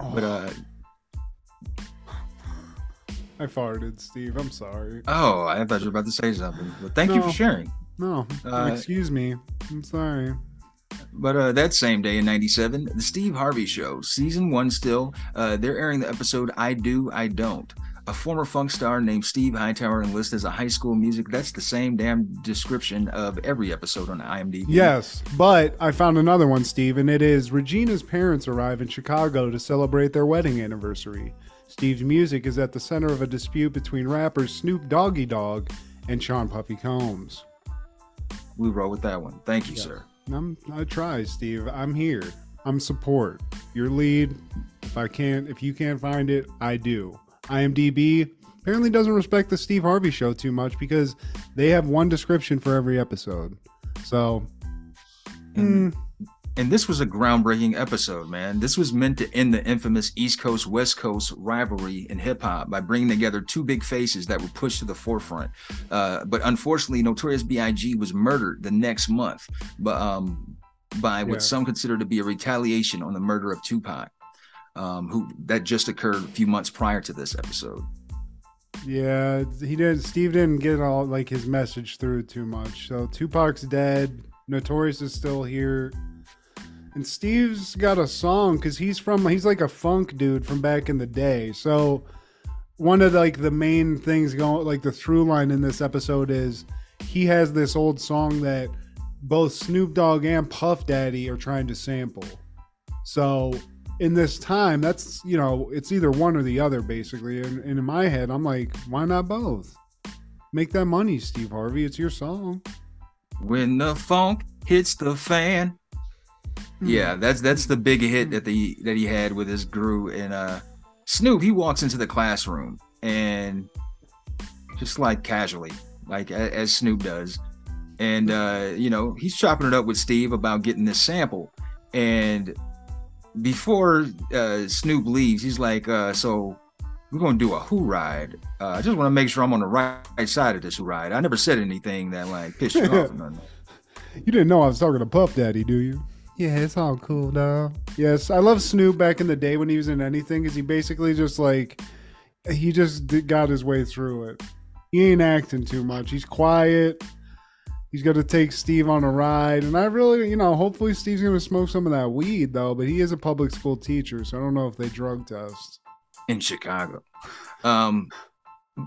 Oh. But, uh... I farted, Steve. I'm sorry. Oh, I thought you were about to say something. But thank no, you for sharing. No, uh, excuse me. I'm sorry. But uh, that same day in ninety-seven, The Steve Harvey Show, season one still, uh, they're airing the episode I Do, I Don't. A former funk star named Steve Hightower enlists as a high school music. That's the same damn description of every episode on IMDb. Yes, but I found another one, Steve, and it is Regina's parents arrive in Chicago to celebrate their wedding anniversary. Steve's music is at the center of a dispute between rappers Snoop Doggy Dogg and Sean Puffy Combs. We roll with that one. Thank you, yes. sir. I'm, I try, Steve. I'm here. I'm support. Your lead. If I can't, if you can't find it, I do. IMDb apparently doesn't respect the Steve Harvey Show too much, because they have one description for every episode. So, and, mm. and this was a groundbreaking episode, man. This was meant to end the infamous East Coast West Coast rivalry in hip hop by bringing together two big faces that were pushed to the forefront. Uh, but unfortunately, Notorious B I G was murdered the next month, but um, by what yeah. some consider to be a retaliation on the murder of Tupac, um, who that just occurred a few months prior to this episode. Yeah, he didn't. Steve didn't get all like his message through too much. So Tupac's dead. Notorious is still here. And Steve's got a song because he's from, he's like a funk dude from back in the day. So one of the, like the main things going, like the through line in this episode is he has this old song that both Snoop Dogg and Puff Daddy are trying to sample. So in this time, that's, you know, it's either one or the other basically. And, and in my head, I'm like, why not both? Make that money, Steve Harvey. It's your song. When the funk hits the fan. Yeah, that's that's the big hit that the that he had with his crew. And uh, Snoop, he walks into the classroom and just like casually, like as Snoop does, and uh, you know, he's chopping it up with Steve about getting this sample. And before uh, Snoop leaves, he's like, uh, "So we're gonna do a who ride. Uh, I just want to make sure I'm on the right side of this who ride. I never said anything that like pissed you off or nothing." You didn't know I was talking to Puff Daddy, do you? Yeah, it's all cool, though. Yes, I love Snoop back in the day when he was in anything, because he basically just, like, he just did, got his way through it. He ain't acting too much. He's quiet. He's got to take Steve on a ride. And I really, you know, hopefully Steve's going to smoke some of that weed, though, but he is a public school teacher, so I don't know if they drug test. In Chicago. Um,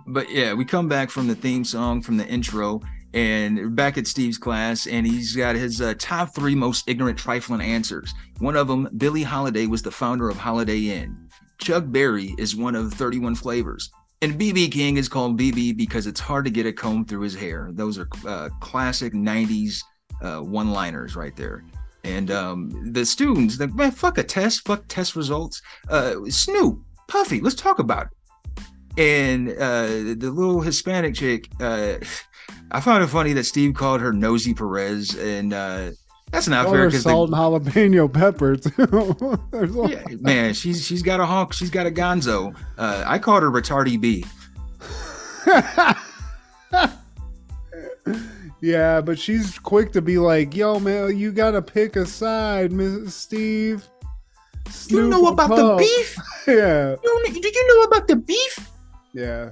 but, yeah, we come back from the theme song, from the intro, and back at Steve's class, and he's got his uh, top three most ignorant, trifling answers. One of them, Billie Holiday was the founder of Holiday Inn. Chuck Berry is one of thirty-one flavors. And B B King is called B B because it's hard to get a comb through his hair. Those are uh, classic nineties uh, one-liners right there. And um, the students, like, man, fuck a test, fuck test results. Uh, Snoop, Puffy, let's talk about it. And uh, the little Hispanic chick... Uh, I found it funny that Steve called her Nosy Perez, and uh, that's not fair. Because salt they... and jalapeno pepper too. Yeah, man, she's she's got a honk. She's got a gonzo. Uh, I called her Retardy B. Yeah, but she's quick to be like, "Yo, man, you gotta pick a side, Missus Steve." Snoop you know about Puff. The beef? Yeah. You know, did you know about the beef? Yeah.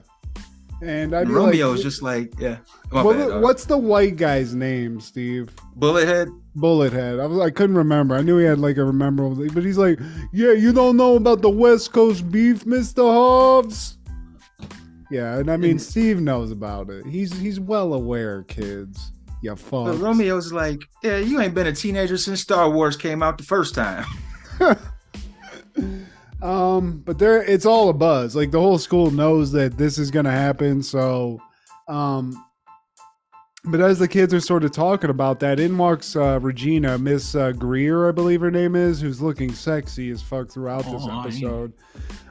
And I'd be Romeo's like, just like, yeah. Bullet, bad, what's the white guy's name, Steve? Bullethead. Bullethead. I was, I couldn't remember. I knew he had like a memorable thing, but he's like, yeah, you don't know about the West Coast beef, Mister Hobbs. Yeah, and I mean, and Steve knows about it. He's he's well aware, kids. Yeah, but Romeo's like, yeah, you ain't been a teenager since Star Wars came out the first time. Um, but there, it's all a buzz. Like the whole school knows that this is going to happen. So, um, but as the kids are sort of talking about that, in walks uh, Regina, Miss uh, Greer, I believe her name is, who's looking sexy as fuck throughout this oh, episode. I...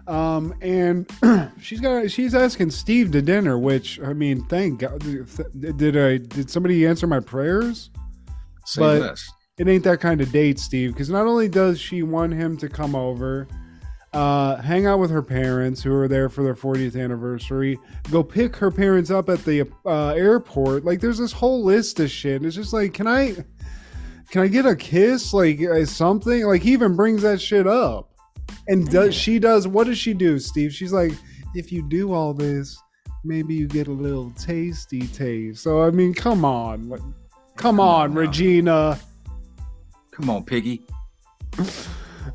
Um, and she's got she's asking Steve to dinner, which I mean, thank God. Did I did somebody answer my prayers? Say but less. It ain't that kind of date, Steve, because not only does she want him to come over, uh hang out with her parents who are there for their fortieth anniversary, go pick her parents up at the uh airport. Like there's this whole list of shit. It's just like, can i can i get a kiss, like something? Like he even brings that shit up. And does she does what does she do, Steve? She's like, if you do all this, maybe you get a little tasty taste. So I mean, come on, like, come, come on, on Regina, come on, Piggy.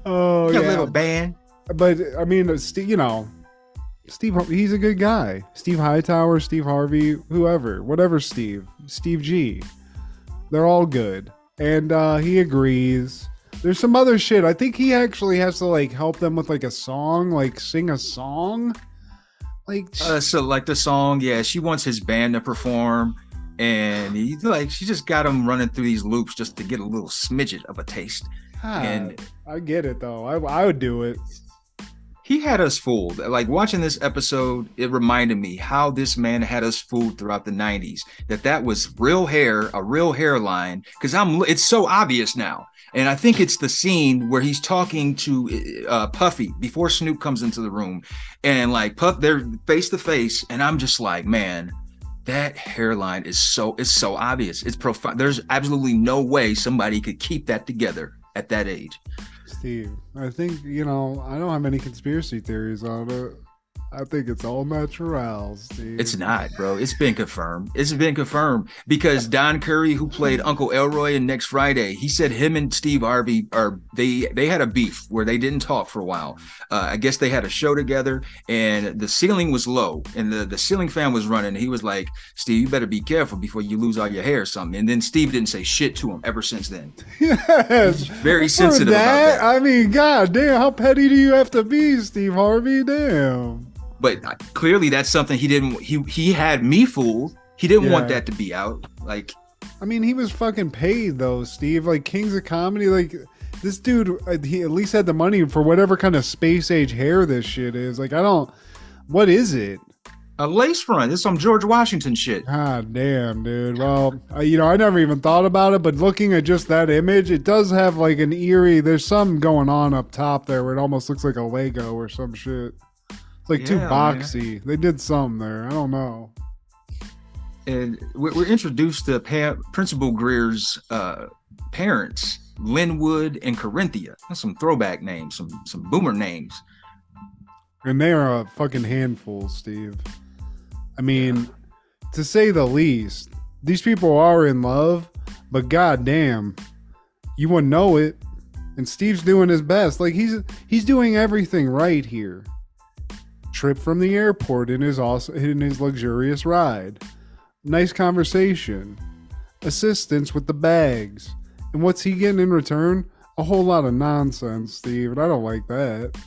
Oh, your yeah, little band. But I mean, Steve, you know, Steve, he's a good guy. Steve Hightower, Steve Harvey, whoever, whatever Steve, Steve G. They're all good. And uh, he agrees. There's some other shit. I think he actually has to like help them with like a song, like sing a song. Like, uh, so like the song. Yeah. She wants his band to perform. And he's like, she just got him running through these loops just to get a little smidget of a taste. Ah, and I get it though. I, I would do it. He had us fooled. Like watching this episode, it reminded me how this man had us fooled throughout the nineties. That that was real hair, a real hairline. Because I'm, it's so obvious now. And I think it's the scene where he's talking to uh, Puffy before Snoop comes into the room, and like Puff, they're face to face, and I'm just like, man, that hairline is so, it's so obvious. It's profound. There's absolutely no way somebody could keep that together at that age. Steve, I think, you know, I don't have any conspiracy theories on it. I think it's all natural, Steve. It's not, bro. It's been confirmed. It's been confirmed because Don Curry, who played Uncle Elroy in Next Friday, he said him and Steve Harvey are they they had a beef where they didn't talk for a while. Uh, I guess they had a show together and the ceiling was low and the, the ceiling fan was running. He was like, Steve, you better be careful before you lose all your hair or something. And then Steve didn't say shit to him ever since then. Yes. He's very sensitive that, about that. I mean, God damn, how petty do you have to be, Steve Harvey? Damn. But clearly that's something he didn't, he he had me fooled. He didn't yeah. want that to be out. Like, I mean, he was fucking paid though, Steve. Like Kings of Comedy, like this dude, he at least had the money for whatever kind of space age hair this shit is. Like, I don't, what is it? A lace front. It's some George Washington shit. God damn, dude. Well, you know, I never even thought about it, but looking at just that image, it does have like an eerie, there's something going on up top there where it almost looks like a Lego or some shit. It's like yeah, too boxy. Man. They did some there. I don't know. And we're introduced to pa- Principal Greer's uh, parents, Linwood and Corinthia. That's some throwback names, some some boomer names. And they are a fucking handful, Steve. I mean, yeah. to say the least, these people are in love, but goddamn, you wouldn't know it. And Steve's doing his best. Like he's he's doing everything right here. Trip from the airport in his awesome, in his luxurious ride, nice conversation, assistance with the bags, and what's he getting in return? A whole lot of nonsense, Steve, and I don't like that.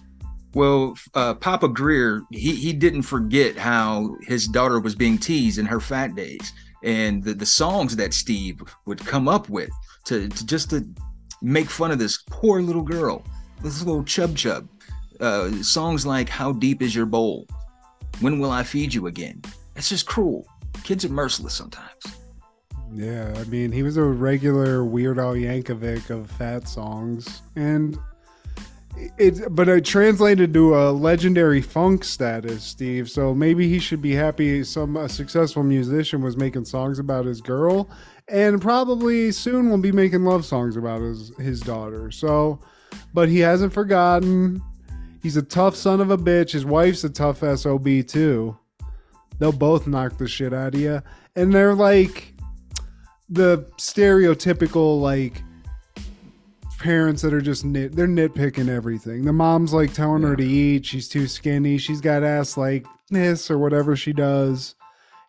Well, uh, Papa Greer, he he didn't forget how his daughter was being teased in her fat days, and the the songs that Steve would come up with to, to just to make fun of this poor little girl, this little chub chub. Uh, songs like How Deep Is Your Bowl? When Will I Feed You Again? It's just cruel. Kids are merciless sometimes. Yeah, I mean, he was a regular Weird Al Yankovic of fat songs. And it, but it translated to a legendary funk status, Steve. So maybe he should be happy some a successful musician was making songs about his girl. And probably soon will be making love songs about his, his daughter. So, but he hasn't forgotten. He's a tough son of a bitch. His wife's a tough S O B too. They'll both knock the shit out of you. And they're like the stereotypical, like, parents that are just nit they're nitpicking everything. The mom's like telling yeah. her to eat, she's too skinny, she's got ass like this or whatever she does,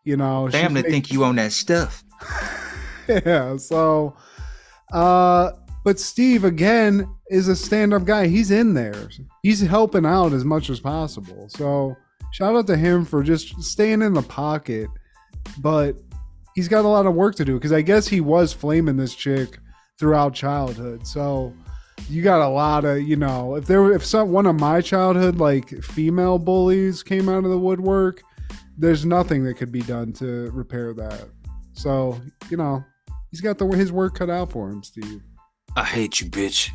you know, family think like, you own that stuff. Yeah. So uh but Steve again is a stand-up guy. He's in there, he's helping out as much as possible, so shout out to him for just staying in the pocket. But he's got a lot of work to do, because I guess he was flaming this chick throughout childhood. So you got a lot of, you know, if there were, if some, one of my childhood, like, female bullies came out of the woodwork, there's nothing that could be done to repair that. So, you know, he's got the his work cut out for him, Steve. I hate you, bitch.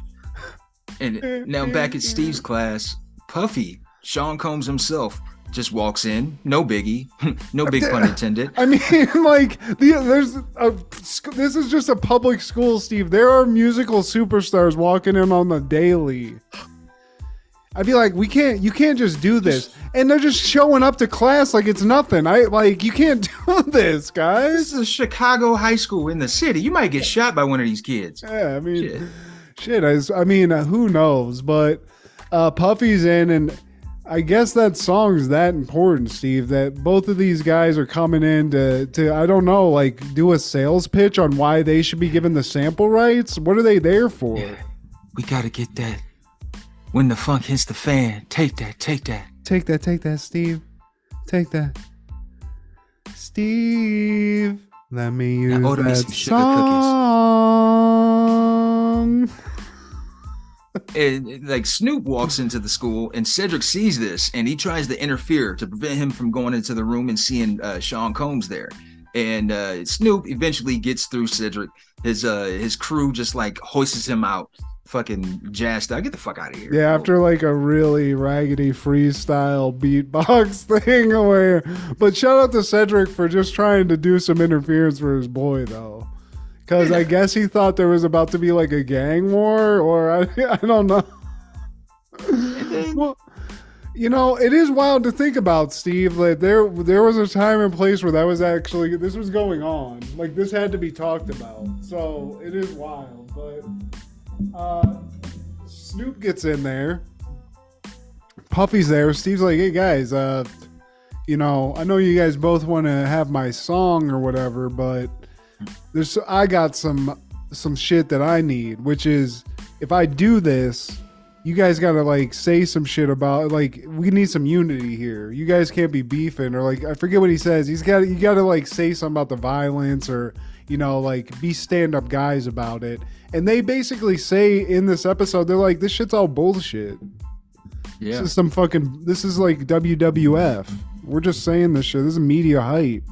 And now back at Steve's class, Puffy, Sean Combs himself, just walks in, no biggie, no big pun intended. I mean, like, the, there's a, this is just a public school, Steve. There are musical superstars walking in on the daily. I'd be like, we can't, you can't just do this, and they're just showing up to class like it's nothing. I like, you can't do this, guys. This is a Chicago high school in the city. You might get shot by one of these kids. Yeah, I mean, shit. shit I, I mean, uh, who knows? But uh, Puffy's in and. I guess that song's that important, Steve, that both of these guys are coming in to, to, I don't know, like, do a sales pitch on why they should be given the sample rights. What are they there for? Yeah. We got to get that. When the funk hits the fan, take that, take that. Take that, take that, Steve. Take that. Steve, let me use now, that me some song. Sugar cookies. And like Snoop walks into the school and Cedric sees this and he tries to interfere to prevent him from going into the room and seeing uh, Sean Combs there. And uh, Snoop eventually gets through Cedric. His uh, his crew just like hoists him out, fucking jazzed out. Get the fuck out of here. Yeah, after like a really raggedy freestyle beatbox thing away. But shout out to Cedric for just trying to do some interference for his boy though. Because I guess he thought there was about to be like a gang war, or I, I don't know. Well, you know, it is wild to think about, Steve. Like there, there was a time and place where that was actually, this was going on. Like this had to be talked about. So it is wild. But uh, Snoop gets in there. Puffy's there. Steve's like, hey guys, uh, you know, I know you guys both want to have my song or whatever, but There's, I got some some shit that I need, which is if I do this, you guys gotta like say some shit about like we need some unity here. You guys can't be beefing or like I forget what he says. He's got you gotta like say something about the violence or you know like be stand up guys about it. And they basically say in this episode they're like this shit's all bullshit. Yeah, this is some fucking this is like W W F. We're just saying this shit. This is media hype.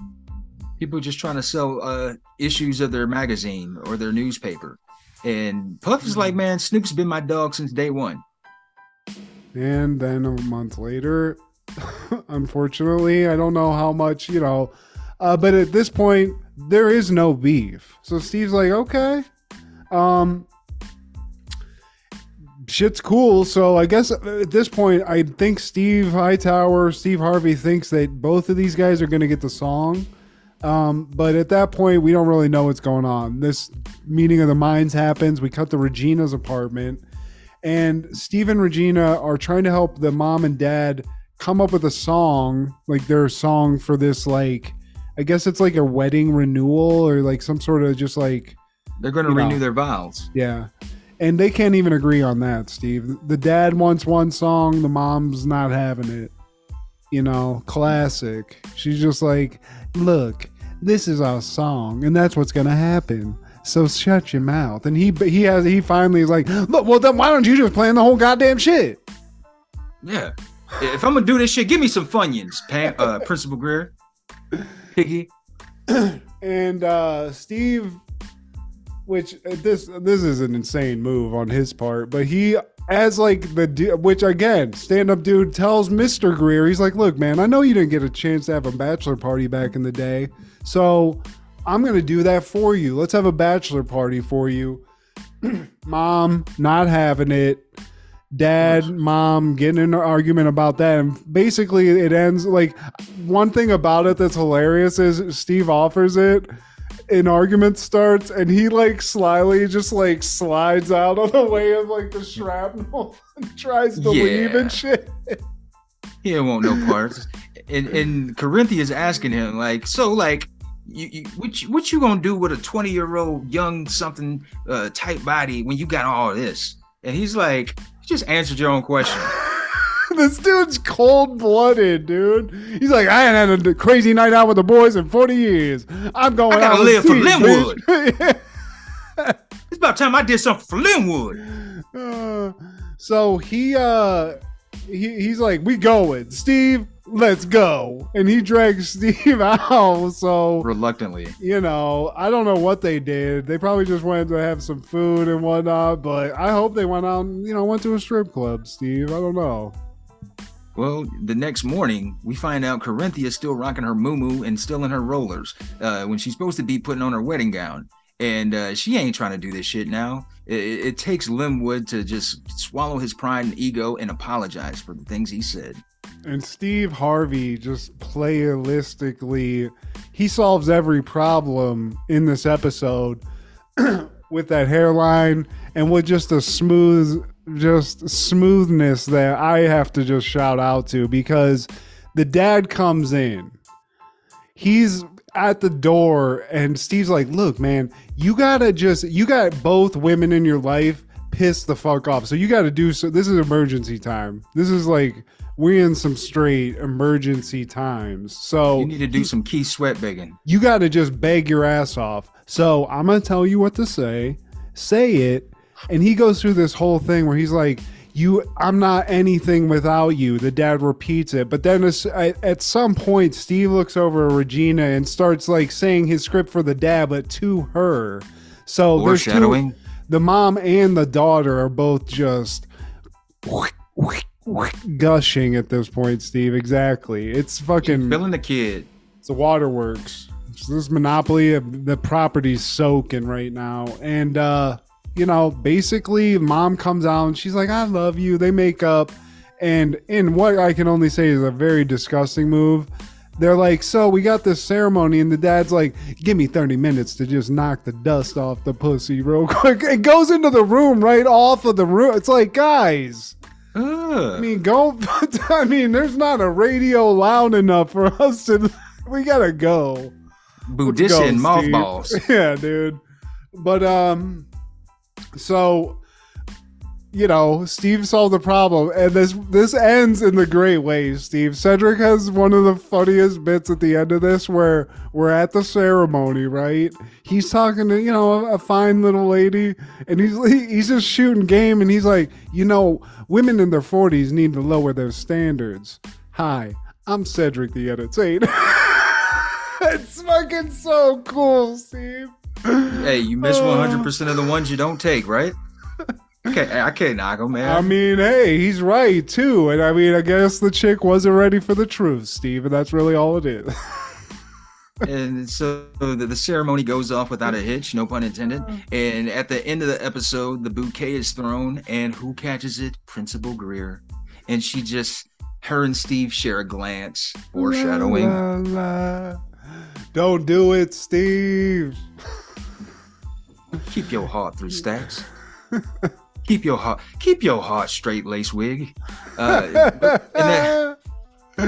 People just trying to sell uh, issues of their magazine or their newspaper. And Puff is like, man, Snoop's been my dog since day one. And then a month later, unfortunately, I don't know how much, you know, uh, but at this point, there is no beef. So Steve's like, okay, um, shit's cool. So I guess at this point, I think Steve Hightower, Steve Harvey thinks that both of these guys are going to get the song. Um, but at that point, we don't really know what's going on. This meeting of the minds happens. We cut to Regina's apartment, and Steve and Regina are trying to help the mom and dad come up with a song, like their song for this, like, I guess it's like a wedding renewal or like some sort of just like. They're going to renew know. their vows. Yeah. And they can't even agree on that, Steve. The dad wants one song. The mom's not having it. You know, classic. She's just like, look. This is our song, and that's what's gonna happen. So shut your mouth. And he he has he finally is like, look, well then why don't you just plan the whole goddamn shit? Yeah, if I'm gonna do this shit, give me some Funyuns, Pam, uh, Principal Greer, Piggy, and uh, Steve. Which uh, this this is an insane move on his part, but he as like the which again stand up dude tells Mister Greer, he's like, look man, I know you didn't get a chance to have a bachelor party back in the day. So I'm going to do that for you. Let's have a bachelor party for you. Mom, not having it. dad, mom getting in an argument about that, and basically it ends like one thing about it that's hilarious is Steve offers it, an argument starts, and he like slyly just like slides out of the way of like the shrapnel and tries to yeah. leave and shit. He won't no parts. And and Corinthia's asking him like, so like You, you, what, you, what you gonna do with a twenty year old young something uh, tight body when you got all this? And he's like, you just answered your own question. This dude's cold blooded, dude. He's like, I ain't had a crazy night out with the boys in forty years. I'm going I gotta out to live for Linwood. Yeah. It's about time I did something for Linwood. Uh, so he, uh, he he's like, we going, Steve. Let's go. And he drags Steve out. So reluctantly, you know, I don't know what they did. They probably just wanted to have some food and whatnot, but I hope they went out and, you know, went to a strip club, Steve. I don't know. Well, the next morning, we find out Corinthia's still rocking her muumuu and still in her rollers uh, when she's supposed to be putting on her wedding gown. And uh, she ain't trying to do this shit now. It, it takes Linwood to just swallow his pride and ego and apologize for the things he said. And Steve Harvey just playalistically, he solves every problem in this episode with that hairline and with just a smooth, just smoothness that I have to just shout out to, because the dad comes in, he's at the door, and Steve's like, look, man, you gotta just, you got both women in your life pissed the fuck off. So you gotta do so. This is emergency time. This is like, we're in some straight emergency times. So you need to do you, some key sweat begging. You got to just beg your ass off. So I'm going to tell you what to say. Say it. And he goes through this whole thing where he's like, "You, I'm not anything without you." The dad repeats it. But then at some point, Steve looks over at Regina and starts like saying his script for the dad, but to her. So foreshadowing. There's two, the mom and the daughter are both just... gushing at this point, Steve. Exactly. It's fucking filling the kid. It's the waterworks. It's this monopoly of the property's soaking right now. And uh, you know, basically, mom comes out and she's like, "I love you." They make up, and in what I can only say is a very disgusting move, they're like, "So we got this ceremony," and the dad's like, "Give me thirty minutes to just knock the dust off the pussy real quick." It goes into the room right off of the room. It's like, guys. Ugh. I mean, go. I mean, there's not a radio loud enough for us to. We gotta go. Buddhist and mothballs. Yeah, dude. But um, so you know, Steve solved the problem, and this this ends in the great way. Steve Cedric has one of the funniest bits at the end of this, where we're at the ceremony, right? He's talking to you know a, a fine little lady, and he's he's just shooting game, and he's like, you know. Women in their forties need to lower their standards. Hi, I'm Cedric the Entertainer. It's fucking so cool, Steve. Hey, you miss uh, one hundred percent of the ones you don't take, right? Okay, I can't knock him, man. I mean, hey, he's right, too. And I mean, I guess the chick wasn't ready for the truth, Steve, and that's really all it is. And so the, the ceremony goes off without a hitch, no pun intended. And at the end of the episode, the bouquet is thrown, and who catches it? Principal Greer. And she just, her and Steve share a glance, foreshadowing. La, la, la. Don't do it, Steve. Keep your heart three stacks. Keep your heart, keep your heart straight, lace wig. Uh, but, and that,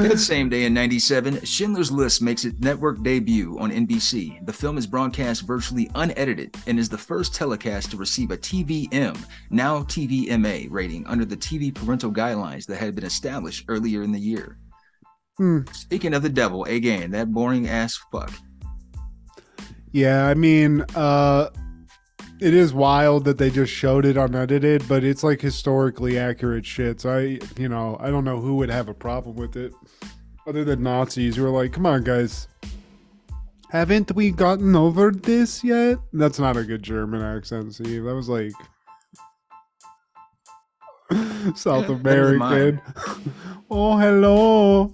That same day in ninety-seven, Schindler's List makes its network debut on N B C. The film is broadcast virtually unedited and is the first telecast to receive a T V M, now T V M A, rating under the T V parental guidelines that had been established earlier in the year. Hmm. Speaking of the devil, again, that boring ass fuck. Yeah, I mean, uh, it is wild that they just showed it unedited, but it's like historically accurate shit. So I, you know, I don't know who would have a problem with it other than Nazis who are like, come on, guys. Haven't we gotten over this yet? That's not a good German accent, Steve. That was like South American. Oh, hello.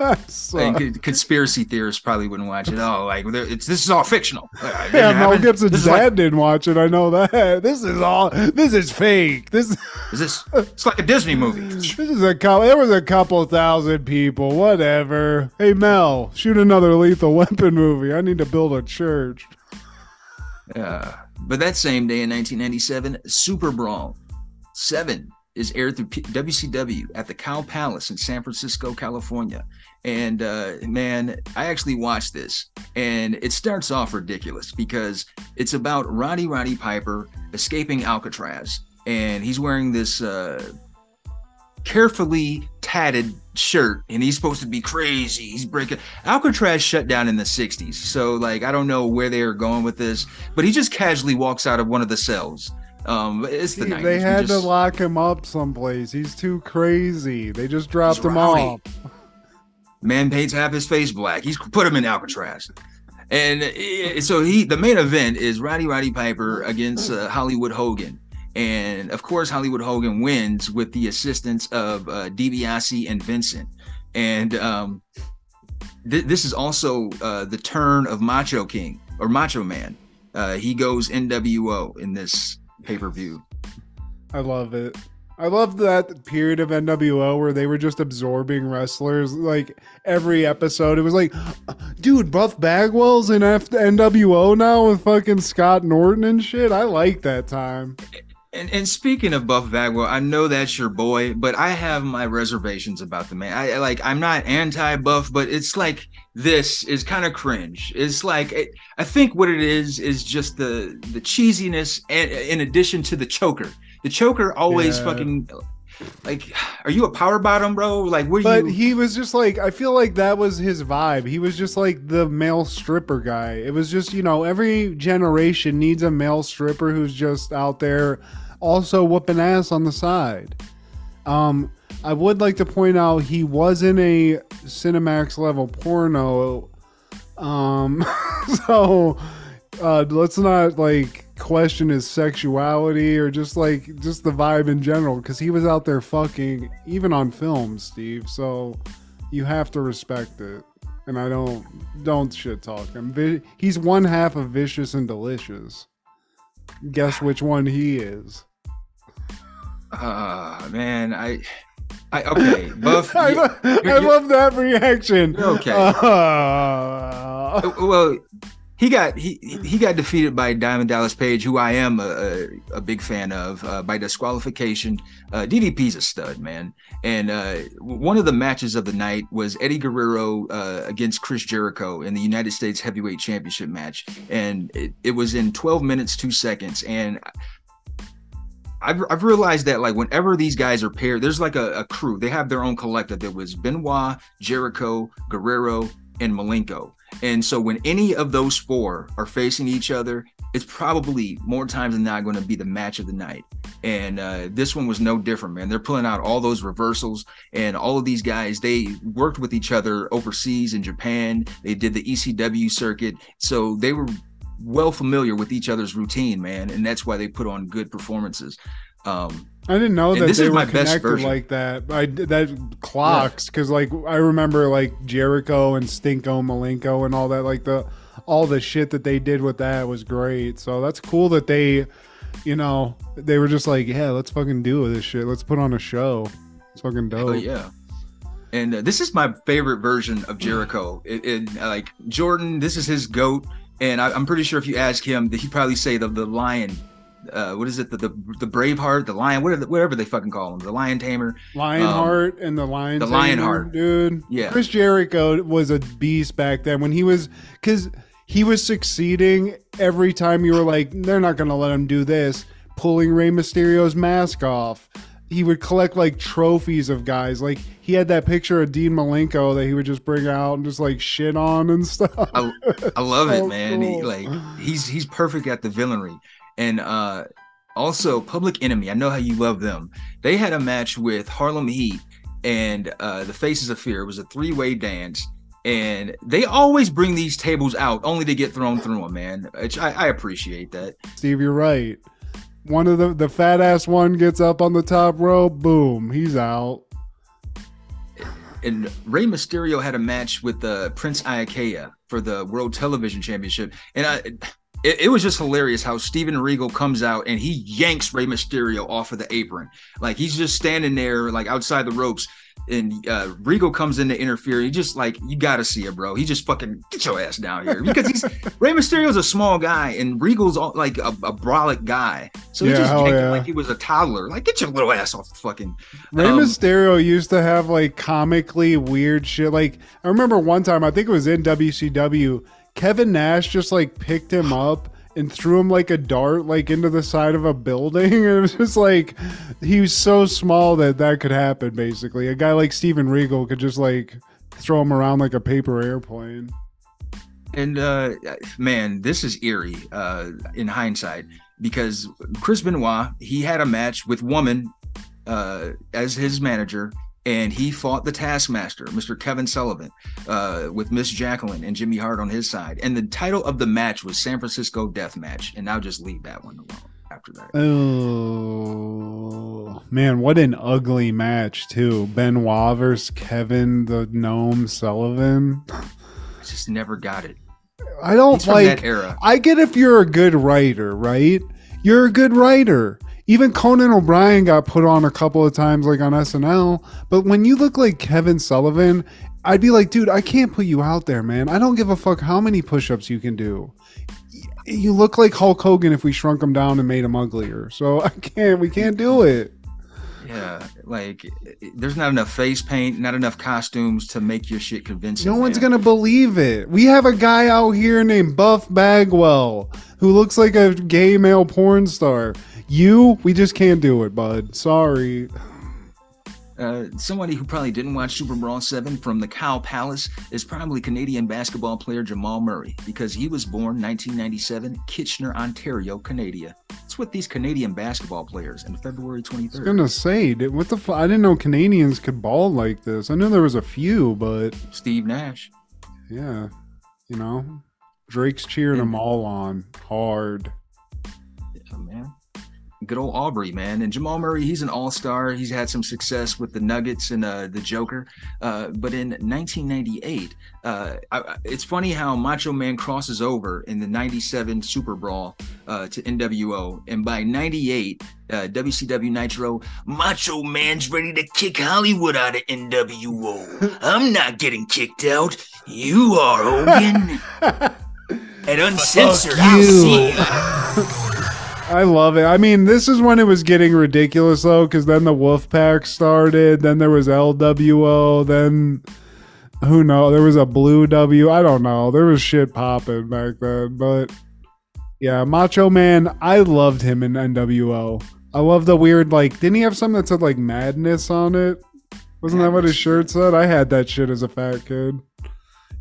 Yeah. And conspiracy theorists probably wouldn't watch it all. Like, it's this is all fictional. Like, yeah, Mel Gibson's dad like, didn't watch it. I know that. This is all. This is fake. This is this. It's like a Disney movie. This is a couple. There was a couple thousand people. Whatever. Hey Mel, shoot another Lethal Weapon movie. I need to build a church. Yeah, but that same day in nineteen ninety-seven, Super Brawl seven is aired through W C W at the Cow Palace in San Francisco, California. And uh, man, I actually watched this, and it starts off ridiculous because it's about Roddy Roddy Piper escaping Alcatraz, and he's wearing this uh, carefully tatted shirt, and he's supposed to be crazy. He's breaking. Alcatraz shut down in the sixties, so like I don't know where they are going with this, but he just casually walks out of one of the cells. Um, it's the nineties. They had just, to lock him up someplace. He's too crazy. They just dropped him off. Man paints half his face black. He's put him in Alcatraz. And it, so he, the main event is Roddy Roddy Piper against uh, Hollywood Hogan. And of course, Hollywood Hogan wins with the assistance of uh, DiBiase and Vincent. And um, th this is also uh, the turn of Macho King or Macho Man. Uh, he goes N W O in this pay-per-view. I love it. I love that period of N W O where they were just absorbing wrestlers. Like every episode, it was like, dude, Buff Bagwell's in F N W O now with fucking Scott Norton and shit. I like that time. And, and speaking of Buff Bagwell, I know that's your boy, but I have my reservations about the man. I like, I'm not anti-Buff, but it's like this is kind of cringe. It's like it, I think what it is is just the the cheesiness, and in addition to the choker, the choker always yeah. fucking like, are you a power bottom, bro? Like, what? But you? He was just like, I feel like that was his vibe. He was just like the male stripper guy. It was just, you know, every generation needs a male stripper who's just out there also whooping ass on the side. Um, I would like to point out he was in a Cinemax level porno. Um, so uh, let's not like question his sexuality or just like just the vibe in general, because he was out there fucking even on film, Steve. So you have to respect it. And I don't don't shit talk him. He's one half of Vicious and Delicious. Guess which one he is. Ah, uh, man, I, I okay, Buff. I, lo you're, you're, I love that reaction. Okay. Uh, well, he got he he got defeated by Diamond Dallas Page, who I am a a big fan of, uh, by disqualification. Uh, D D P's a stud, man. And uh, one of the matches of the night was Eddie Guerrero uh, against Chris Jericho in the United States Heavyweight Championship match, and it, it was in twelve minutes two seconds, and I've, I've realized that like whenever these guys are paired, there's like a, a crew. They have their own collective. There was Benoit, Jericho, Guerrero, and Malenko. And so when any of those four are facing each other, it's probably more times than not going to be the match of the night. And uh, this one was no different, man. They're pulling out all those reversals, and all of these guys, they worked with each other overseas in Japan. They did the E C W circuit. So they were well familiar with each other's routine, man, and that's why they put on good performances. um I didn't know that they were connected like that. I that clocks because yeah. like I remember like Jericho and Stinko Malenko and all that, like the all the shit that they did with that was great. So that's cool that they, you know, they were just like, yeah, let's fucking do this shit, let's put on a show. It's fucking dope. Oh yeah. And uh, this is my favorite version of Jericho. It, it like Jordan, this is his goat. And I, I'm pretty sure if you ask him, that he'd probably say the the lion, uh, what is it, the the, the Braveheart, the lion, whatever, whatever they fucking call him, the lion tamer, Lionheart, um, and the lion, the Lionheart, dude. Yeah, Chris Jericho was a beast back then when he was, because he was succeeding every time you were like, they're not gonna let him do this, pulling Rey Mysterio's mask off. He would collect like trophies of guys. Like he had that picture of Dean Malenko that he would just bring out and just like shit on and stuff. I, I love so it, man. Cool. He, like he's he's perfect at the villainry. And uh, also Public Enemy. I know how you love them. They had a match with Harlem Heat and uh, the Faces of Fear. It was a three-way dance. And they always bring these tables out only to get thrown through them, man. Which I, I appreciate that. Steve, you're right. One of the the fat ass one gets up on the top rope, boom, he's out. and Rey Mysterio had a match with uh, Prince Iaukea for the World Television Championship. And I, it, it was just hilarious how Steven Regal comes out and he yanks Rey Mysterio off of the apron. Like, he's just standing there, like, outside the ropes. And uh, Regal comes in to interfere. He just, like, you got to see it, bro. He just fucking, get your ass down here. Because he's, Rey Mysterio's a small guy, and Regal's, all, like, a, a brolic guy. So yeah, he just yanked yeah. him like he was a toddler. Like, get your little ass off the fucking. Rey um, Mysterio used to have, like, comically weird shit. Like, I remember one time, I think it was in W C W, Kevin Nash just, like, picked him up and threw him like a dart, like into the side of a building. And it was just like, he was so small that that could happen. Basically, a guy like Steven Regal could just like throw him around like a paper airplane. And uh, man, this is eerie uh, in hindsight, because Chris Benoit, he had a match with Woman uh, as his manager, and he fought the Taskmaster, Mister Kevin Sullivan, uh, with Miss Jacqueline and Jimmy Hart on his side. And the title of the match was San Francisco Death Match. And I'll just leave that one alone after that. Oh, man, what an ugly match, too. Benoit versus Kevin the Gnome Sullivan. I just never got it. I don't it's like... that era. I get if you're a good writer, right? You're a good writer. Even Conan O'Brien got put on a couple of times, like on S N L. But when you look like Kevin Sullivan, I'd be like, dude, I can't put you out there, man. I don't give a fuck how many push-ups you can do. You look like Hulk Hogan if we shrunk him down and made him uglier. So I can't, we can't do it. Yeah, like there's not enough face paint, not enough costumes to make your shit convincing. No one's going to believe it. We have a guy out here named Buff Bagwell who looks like a gay male porn star. You, we just can't do it, bud. Sorry. Uh, somebody who probably didn't watch Super Brawl seven from the Cow Palace is probably Canadian basketball player Jamal Murray, because he was born nineteen ninety-seven, Kitchener, Ontario, Canada. That's what these Canadian basketball players in February twenty-third. I was gonna say, dude, what the f- I didn't know Canadians could ball like this. I knew there was a few, but Steve Nash. Yeah, you know, Drake's cheering yeah. them all on hard. Yeah, man. Good old Aubrey, man. And Jamal Murray, he's an all-star. He's had some success with the Nuggets and uh, the Joker. Uh, but in nineteen ninety-eight, uh, I, it's funny how Macho Man crosses over in the ninety-seven Super Brawl uh, to N W O. And by ninety-eight, uh, W C W Nitro, Macho Man's ready to kick Hollywood out of N W O. I'm not getting kicked out. You are, Hogan. And uncensored, I'll see you. I love it. I mean, this is when it was getting ridiculous, though, because then the Wolfpack started. Then there was L W O. Then, who knows? There was a Blue W. I don't know. There was shit popping back then. But, yeah, Macho Man, I loved him in N W O. I love the weird, like, didn't he have something that said, like, madness on it? Wasn't that what his shirt said? I had that shit as a fat kid.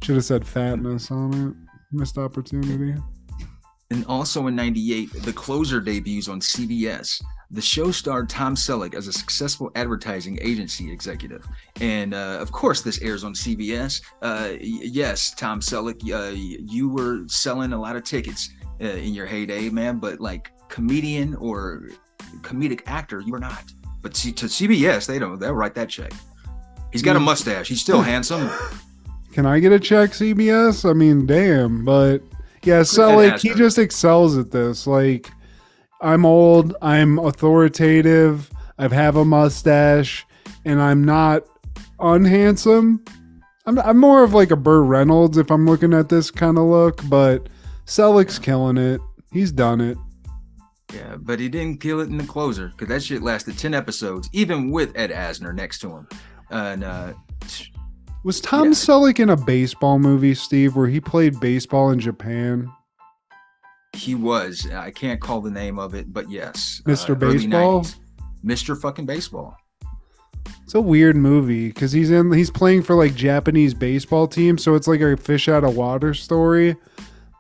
Should have said fatness on it. Missed opportunity. And also in ninety-eight, The Closer debuts on C B S. The show starred Tom Selleck as a successful advertising agency executive. And, uh, of course, this airs on C B S. Uh, y- yes, Tom Selleck, uh, you were selling a lot of tickets uh, in your heyday, man. But, like, comedian or comedic actor, you were not. But see, to C B S, they don't, they'll write that check. He's got a mustache. He's still handsome. Can I get a check, C B S? I mean, damn, but... Yeah, so like he just excels at this. Like, I'm old, I'm authoritative, I have a mustache, and I'm not unhandsome. I'm, I'm more of like a Burt Reynolds if I'm looking at this kind of look, but Selleck's killing it. He's done it. Yeah, but he didn't kill it in The Closer, because that shit lasted ten episodes, even with Ed Asner next to him. And, uh, Was Tom yeah. Selleck in a baseball movie, Steve, where he played baseball in Japan? He was. I can't call the name of it, but yes. Mister Uh, Baseball? Mister fucking Baseball. It's a weird movie because he's in. He's playing for like Japanese baseball team, so it's like a fish out of water story.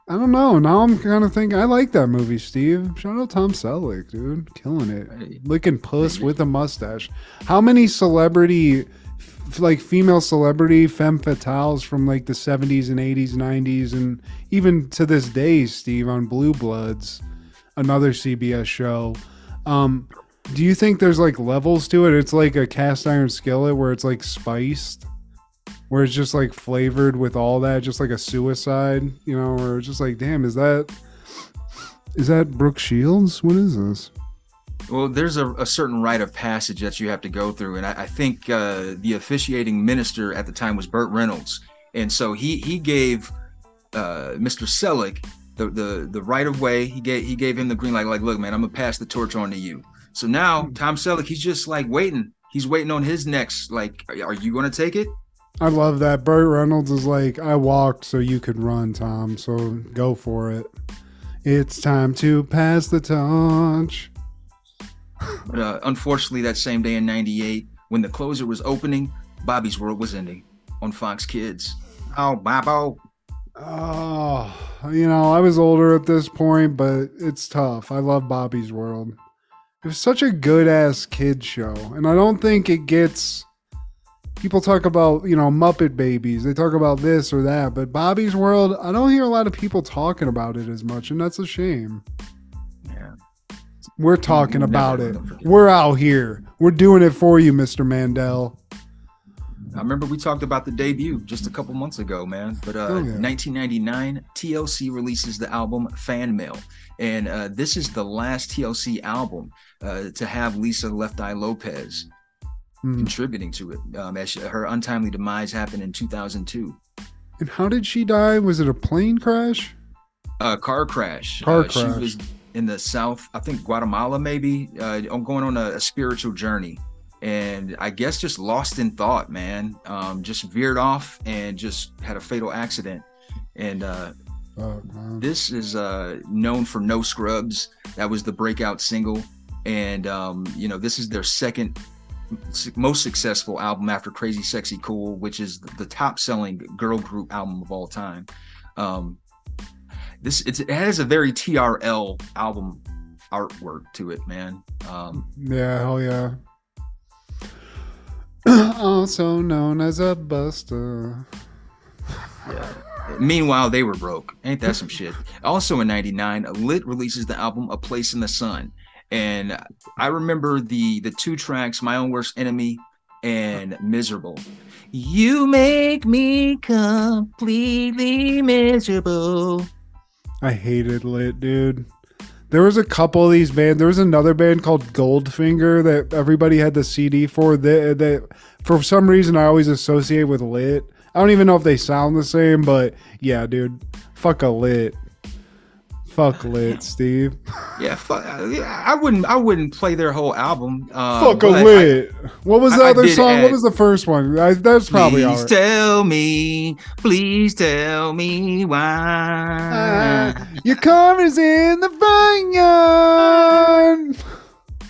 I don't know. Now I'm kind of thinking, I like that movie, Steve. Shout out Tom Selleck, dude. Killing it. Hey. Licking puss hey. with a mustache. How many celebrity... like female celebrity femme fatales from like the seventies and eighties, nineties, and even to this day, Steve, on Blue Bloods, another C B S show. Um, do you think there's like levels to it? It's like a cast iron skillet where it's like spiced where it's just like flavored with all that, just like a suicide, you know, or just like, damn, is that is that Brooke Shields? What is this? Well, there's a, a certain rite of passage that you have to go through. And I, I think uh, the officiating minister at the time was Burt Reynolds. And so he he gave uh, Mister Selleck the, the the right of way. He gave he gave him the green light, like, look, man, I'm going to pass the torch on to you. So now Tom Selleck, he's just like waiting. He's waiting on his next, like, are, are you going to take it? I love that. Burt Reynolds is like, I walked so you could run, Tom. So go for it. It's time to pass the torch. But uh, unfortunately, that same day in ninety-eight, when the closer was opening, Bobby's World was ending on Fox Kids. Oh, Bobo. Oh, you know, I was older at this point, but it's tough. I love Bobby's World. It was such a good-ass kid show, and I don't think it gets... People talk about, you know, Muppet Babies. They talk about this or that, but Bobby's World, I don't hear a lot of people talking about it as much, and that's a shame. Yeah. We're talking about it. We're out here. We're doing it for you, Mister Mandel. I remember we talked about the debut just a couple months ago, man. But uh, oh, yeah. nineteen ninety-nine, T L C releases the album Fan Mail. And uh, this is the last T L C album uh, to have Lisa Left Eye Lopez contributing to it, um, as she, her untimely demise happened in two thousand two. And how did she die? Was it a plane crash? A uh, car crash. Car uh, crash. She was in the south, I think Guatemala, maybe, uh, going on a, a spiritual journey, and I guess just lost in thought, man. Um, just veered off and just had a fatal accident. And uh, oh, man. This is uh, known for No Scrubs. That was the breakout single, and um, you know, this is their second most successful album after Crazy Sexy Cool, which is the top selling girl group album of all time. Um, this it's, it has a very T R L album artwork to it, man. Um, yeah, hell yeah. Also known as a buster. Yeah. Meanwhile, they were broke. Ain't that some shit? Also in ninety-nine, Lit releases the album A Place in the Sun. And I remember the the two tracks, My Own Worst Enemy and Miserable. You make me completely miserable. I hated Lit, dude. There was a couple of these bands. There was another band called Goldfinger that everybody had the C D for. That, that for some reason I always associate with Lit. I don't even know if they sound the same, but yeah, dude, fuck a Lit. Fuck Lit, Steve. Yeah, fuck. I wouldn't. I wouldn't play their whole album. Uh, fuck a Lit. I, what was the I, other I song? Add, what was the first one? I, that's probably. Please all right. tell me. Please tell me why uh, your car is in the vineyard.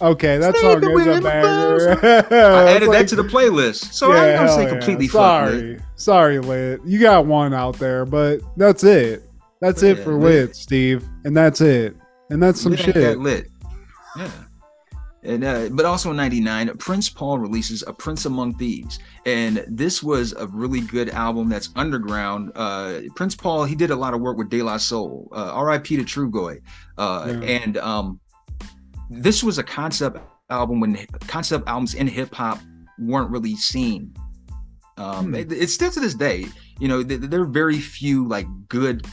Okay, that Steve song is a banger. I added like, that to the playlist, so yeah, I ain't gonna say yeah. completely. Sorry, fuck sorry, Lit. You got one out there, but that's it. That's it yeah, for Lit, Lit, Steve, and that's it, and that's some Lit shit. That Lit, yeah. And uh, but also in ninety-nine, Prince Paul releases A Prince Among Thieves, and this was a really good album that's underground. Uh, Prince Paul, he did a lot of work with De La Soul, uh, R I P to Trugoy, uh, yeah. and um, this was a concept album when concept albums in hip hop weren't really seen. Um, hmm. it, it's still to this day, you know, th- there are very few like good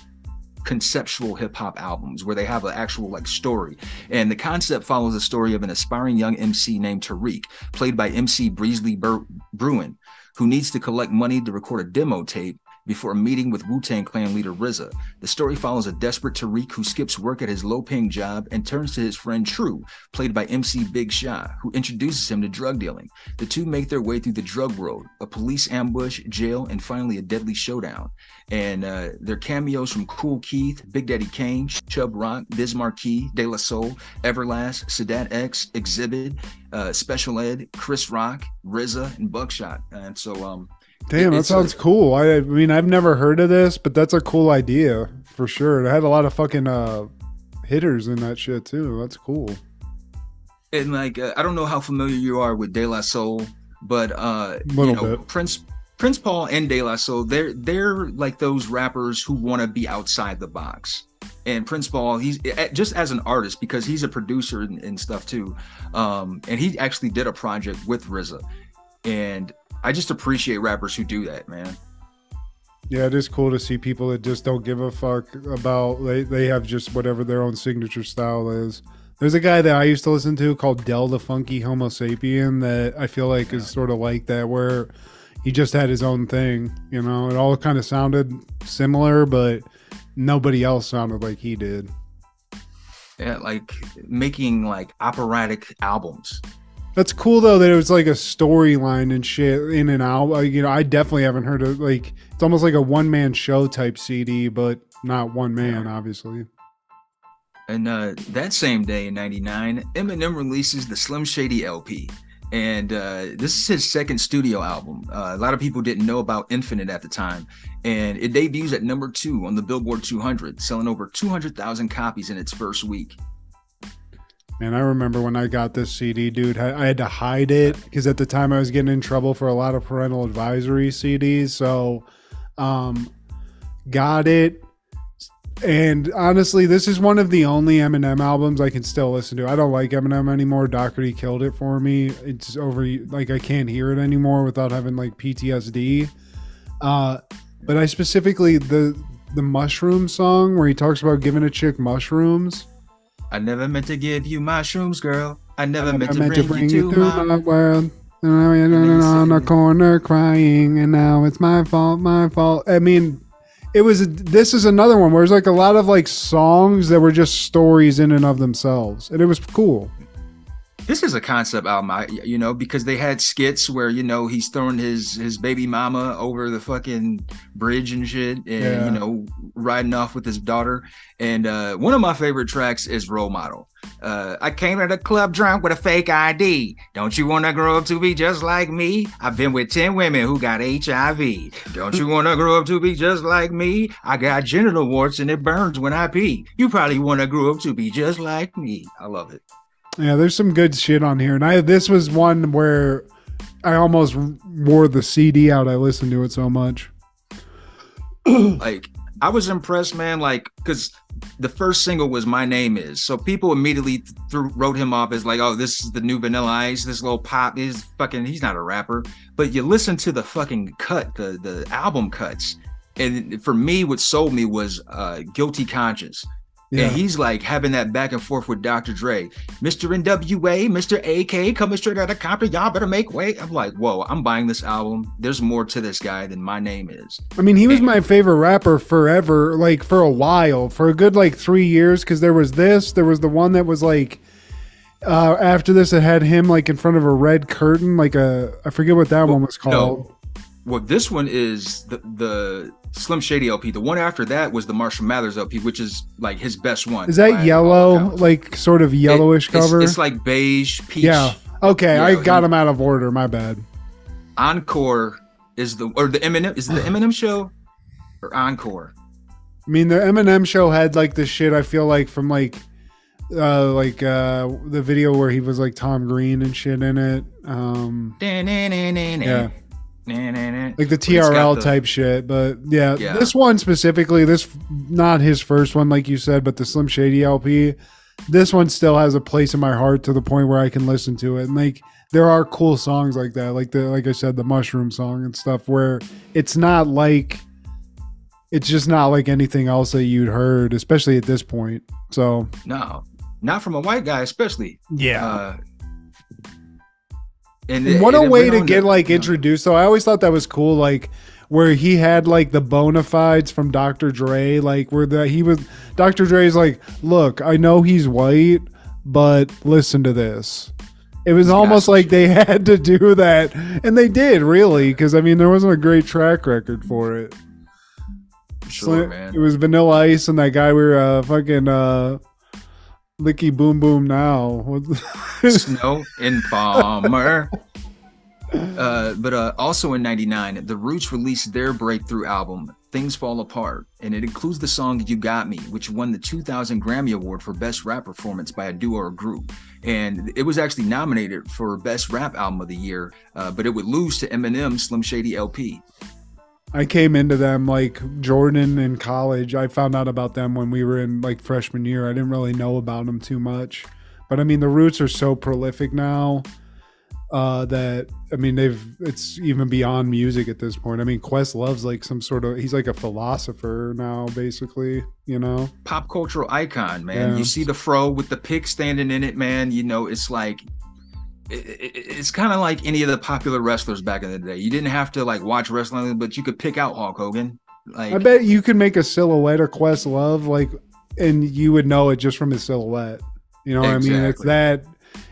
conceptual hip-hop albums where they have an actual like story, and the concept follows the story of an aspiring young M C named Tariq, played by M C Breezley Bur- Bruin, who needs to collect money to record a demo tape before a meeting with Wu-Tang Clan leader R Z A. The story follows a desperate Tariq who skips work at his low-paying job and turns to his friend True, played by M C Big Sean, who introduces him to drug dealing. The two make their way through the drug world, a police ambush, jail, and finally a deadly showdown. And uh, there are cameos from Cool Keith, Big Daddy Kane, Chub Rock, Biz Markie, De La Soul, Everlast, Sadat X, Exhibit, uh, Special Ed, Chris Rock, R Z A, and Buckshot. And so, um, damn, that it's sounds like, cool. I, I mean, I've never heard of this, but that's a cool idea for sure. It had a lot of fucking uh, hitters in that shit too. That's cool. And like, uh, I don't know how familiar you are with De La Soul, but uh, you know, bit. Prince. Prince Paul and De La Soul, they're they're like those rappers who want to be outside the box. And Prince Paul, he's just as an artist, because he's a producer and, and stuff too. Um, and he actually did a project with R Z A, and I just appreciate rappers who do that, man. Yeah, it is cool to see people that just don't give a fuck about, they, they have just whatever their own signature style is. There's a guy that I used to listen to called Del the Funky Homo Sapien that I feel like yeah. is sort of like that, where he just had his own thing, you know? It all kind of sounded similar, but nobody else sounded like he did. Yeah, like making like operatic albums. That's cool though, that it was like a storyline and shit in an album. You know, I definitely haven't heard of, like, it's almost like a one-man show type C D, but not one man, yeah. obviously. And uh, that same day in ninety-nine, Eminem releases the Slim Shady L P. And uh, this is his second studio album. Uh, a lot of people didn't know about Infinite at the time. And it debuts at number two on the Billboard two hundred, selling over two hundred thousand copies in its first week. Man, I remember when I got this C D, dude, I had to hide it because at the time I was getting in trouble for a lot of parental advisory C Ds. So um, got it. And honestly, this is one of the only Eminem albums I can still listen to. I don't like Eminem anymore. Doherty killed it for me. It's over. Like, I can't hear it anymore without having like P T S D. Uh, but I specifically the the mushroom song where he talks about giving a chick mushrooms. I never meant to give you mushrooms, girl. I never I meant, to, meant bring to bring you, you to my, my world. And I'm on the corner crying, and now it's my fault, my fault. I mean. It was, this is another one where it's like a lot of like songs that were just stories in and of themselves. And it was cool. This is a concept album, I, you know, because they had skits where, you know, he's throwing his, his baby mama over the fucking bridge and shit and, yeah. you know, riding off with his daughter. And uh, one of my favorite tracks is Role Model. Uh, I came to the club drunk with a fake I D. Don't you want to grow up to be just like me? I've been with ten women who got H I V. Don't you want to grow up to be just like me? I got genital warts and it burns when I pee. You probably want to grow up to be just like me. I love it. Yeah, there's some good shit on here. And I this was one where I almost wore the C D out. I listened to it so much. Like, I was impressed, man, like, because the first single was My Name Is. So people immediately threw, wrote him off as like, oh, this is the new Vanilla Ice. This little pop is fucking, he's not a rapper. But you listen to the fucking cut, the, the album cuts. And for me, what sold me was uh, Guilty Conscience. Yeah. And he's like having that back and forth with Doctor Dre. Mister N W A, Mister A K, coming straight out of Compton. Y'all better make way. I'm like, whoa, I'm buying this album. There's more to this guy than My Name Is. I mean, he was and- my favorite rapper forever, like for a while, for a good like three years. Because there was this, there was the one that was like, uh, after this, it had him like in front of a red curtain, like a, I forget what that well, one was called. No. Well, this one is the, the Slim Shady L P. The one after that was the Marshall Mathers L P, which is like his best one. Is that yellow, like sort of yellowish it, cover? It's, it's like beige, peach. Yeah. Okay, you know, I got he, him out of order. My bad. Encore is the or the Eminem is it the Eminem show or Encore? I mean, the Eminem show had like the shit. I feel like from like uh, like uh, the video where he was like Tom Green and shit in it. Um, yeah. Like the T R L the, type shit, but yeah, yeah, this one specifically, this not his first one, like you said, but the Slim Shady L P, this one still has a place in my heart to the point where I can listen to it. And like, there are cool songs like that, like the like I said, the mushroom song and stuff, where it's not like it's just not like anything else that you'd heard, especially at this point. So no, not from a white guy, especially. Yeah. Uh, And it, what a way to get like introduced. So I always thought that was cool, like where he had like the bona fides from Doctor Dre, like where the he was Doctor Dre's like, look, I know he's white, but listen to this. It was almost like they had to do that, and they did really, because I mean there wasn't a great track record for it. Sure, so, man. It was Vanilla Ice and that guy we were uh, fucking. Uh, Licky Boom Boom Now. Snow Informer. Uh, but uh, also in ninety-nine, The Roots released their breakthrough album, Things Fall Apart. And it includes the song You Got Me, which won the two thousand Grammy Award for Best Rap Performance by a Duo or Group. And it was actually nominated for Best Rap Album of the Year, uh, but it would lose to Eminem's Slim Shady L P. I came into them like Jordan in college. I found out about them when we were in like freshman year. I didn't really know about them too much, but I mean, the Roots are so prolific now uh, that, I mean, they've, it's even beyond music at this point. I mean, Questlove's like some sort of, he's like a philosopher now, basically, you know? Pop cultural icon, man. Yeah. You see the fro with the pig standing in it, man. You know, it's like, it, it, it's kind of like any of the popular wrestlers back in the day. You didn't have to like watch wrestling, but you could pick out Hulk Hogan. Like, I bet you could make a silhouette of Questlove, like, and you would know it just from his silhouette. You know what exactly. I mean? It's that,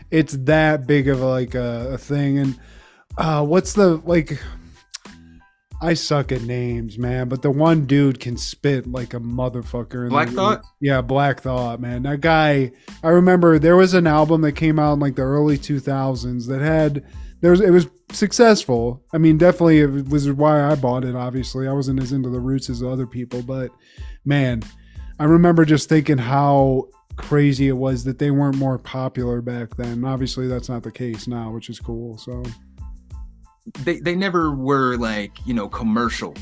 it's that big of like a, a thing. And uh, what's the, like, I suck at names, man, but the one dude can spit like a motherfucker. Black Thought? Yeah, Black Thought, man. That guy, I remember there was an album that came out in like the early two thousands that had, there was, it was successful. I mean, definitely it was why I bought it, obviously. I wasn't as into the roots as other people, but man, I remember just thinking how crazy it was that they weren't more popular back then. Obviously that's not the case now, which is cool. So they they never were like, you know, commercial,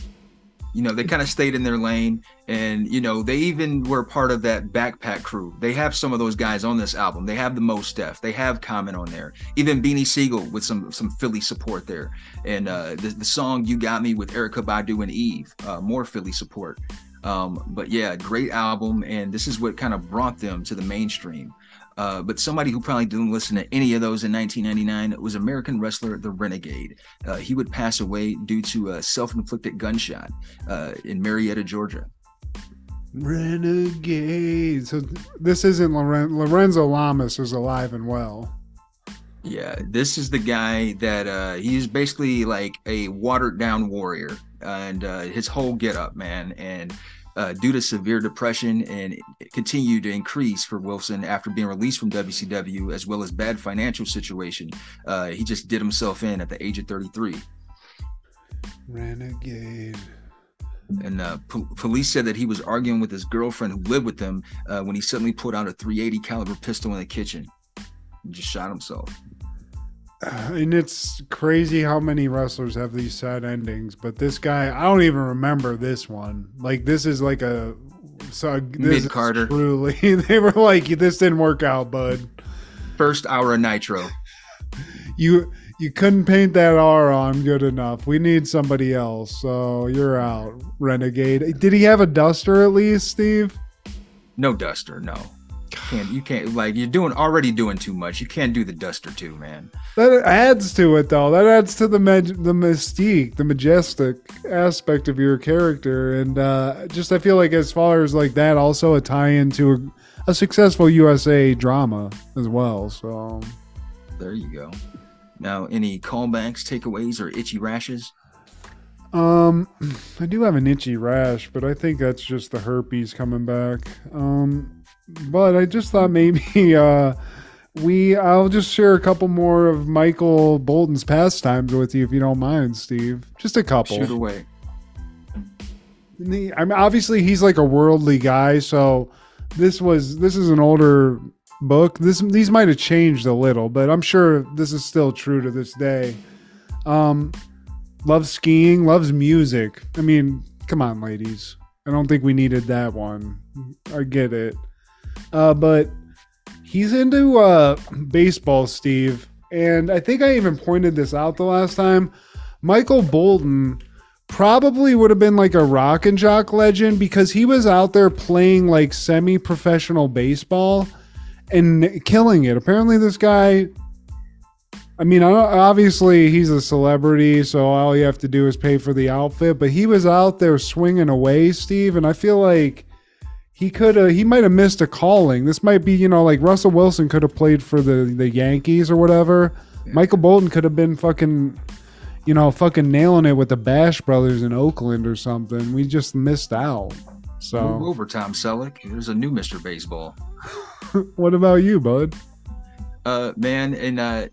you know, they kind of stayed in their lane. And, you know, they even were part of that backpack crew. They have some of those guys on this album. They have the Most Def, they have Common on there, even Beanie Siegel with some some Philly support there. And uh the, the song You Got Me with Erykah Badu and Eve, uh more Philly support. Um, but yeah, great album. And this is what kind of brought them to the mainstream. Uh, but somebody who probably didn't listen to any of those in nineteen ninety-nine was American wrestler The Renegade. Uh, he would pass away due to a self-inflicted gunshot uh, in Marietta, Georgia. Renegade. So this isn't Loren- Lorenzo Lamas is alive and well. Yeah, this is the guy that uh, he is basically like a watered down warrior, and uh, his whole get up, man. And uh, due to severe depression, and it continued to increase for Wilson after being released from W C W, as well as bad financial situation. Uh, he just did himself in at the age of thirty-three. Renegade. And uh, po- police said that he was arguing with his girlfriend who lived with them uh, when he suddenly pulled out a three eighty caliber pistol in the kitchen and just shot himself. And it's crazy how many wrestlers have these sad endings, but this guy, I don't even remember this one. Like, this is like a, so this Mid Carter. Truly, they were like, this didn't work out, bud. First hour of Nitro. You, you couldn't paint that R on good enough. We need somebody else. So you're out, Renegade. Did he have a duster at least, Steve? No duster. No. Can't, you can't, like, you're doing already doing too much. You can't do the duster too, man. That adds to it, though. That adds to the mag- the mystique, the majestic aspect of your character. And uh, just, I feel like as far as like that, also a tie into a, a successful U S A drama as well. So there you go. Now, any callbacks, takeaways, or itchy rashes? Um, I do have an itchy rash, but I think that's just the herpes coming back. Um, But I just thought maybe uh, we I'll just share a couple more of Michael Bolton's pastimes with you, if you don't mind, Steve. Just a couple. Shoot away. The, I mean, obviously, he's like a worldly guy, so this was this is an older book. This these might have changed a little, but I'm sure this is still true to this day. Um, loves skiing, loves music. I mean, come on, ladies. I don't think we needed that one. I get it. Uh, but he's into uh, baseball, Steve. And I think I even pointed this out the last time. Michael Bolton probably would have been like a rock and jock legend because he was out there playing like semi-professional baseball and killing it. Apparently this guy, I mean, obviously he's a celebrity, so all you have to do is pay for the outfit. But he was out there swinging away, Steve. And I feel like He could have, he might have missed a calling. This might be, you know, like Russell Wilson could have played for the, the Yankees or whatever. Yeah. Michael Bolton could have been fucking, you know, fucking nailing it with the Bash Brothers in Oakland or something. We just missed out. So move over, Tom Selleck. There's a new Mister Baseball. What about you, bud? Uh, man, in uh,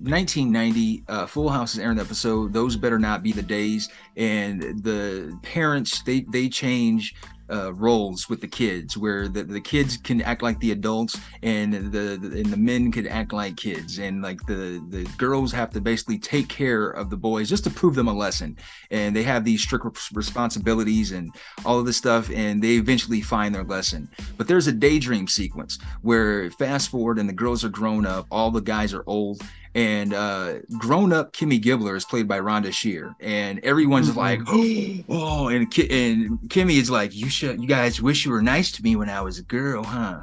nineteen ninety, uh, Full House's airing episode, Those Better Not Be the Days, and the parents they they change. Uh, roles with the kids, where the, the kids can act like the adults, and the, the and the men could act like kids, and like the the girls have to basically take care of the boys just to prove them a lesson. And they have these strict responsibilities and all of this stuff, and they eventually find their lesson. But there's a daydream sequence where fast forward and the girls are grown up, all the guys are old, and uh, grown-up Kimmy Gibbler is played by Rhonda Shear, and everyone's mm-hmm. like, oh, oh, and Ki- and Kimmy is like, you should, you guys wish you were nice to me when I was a girl, huh?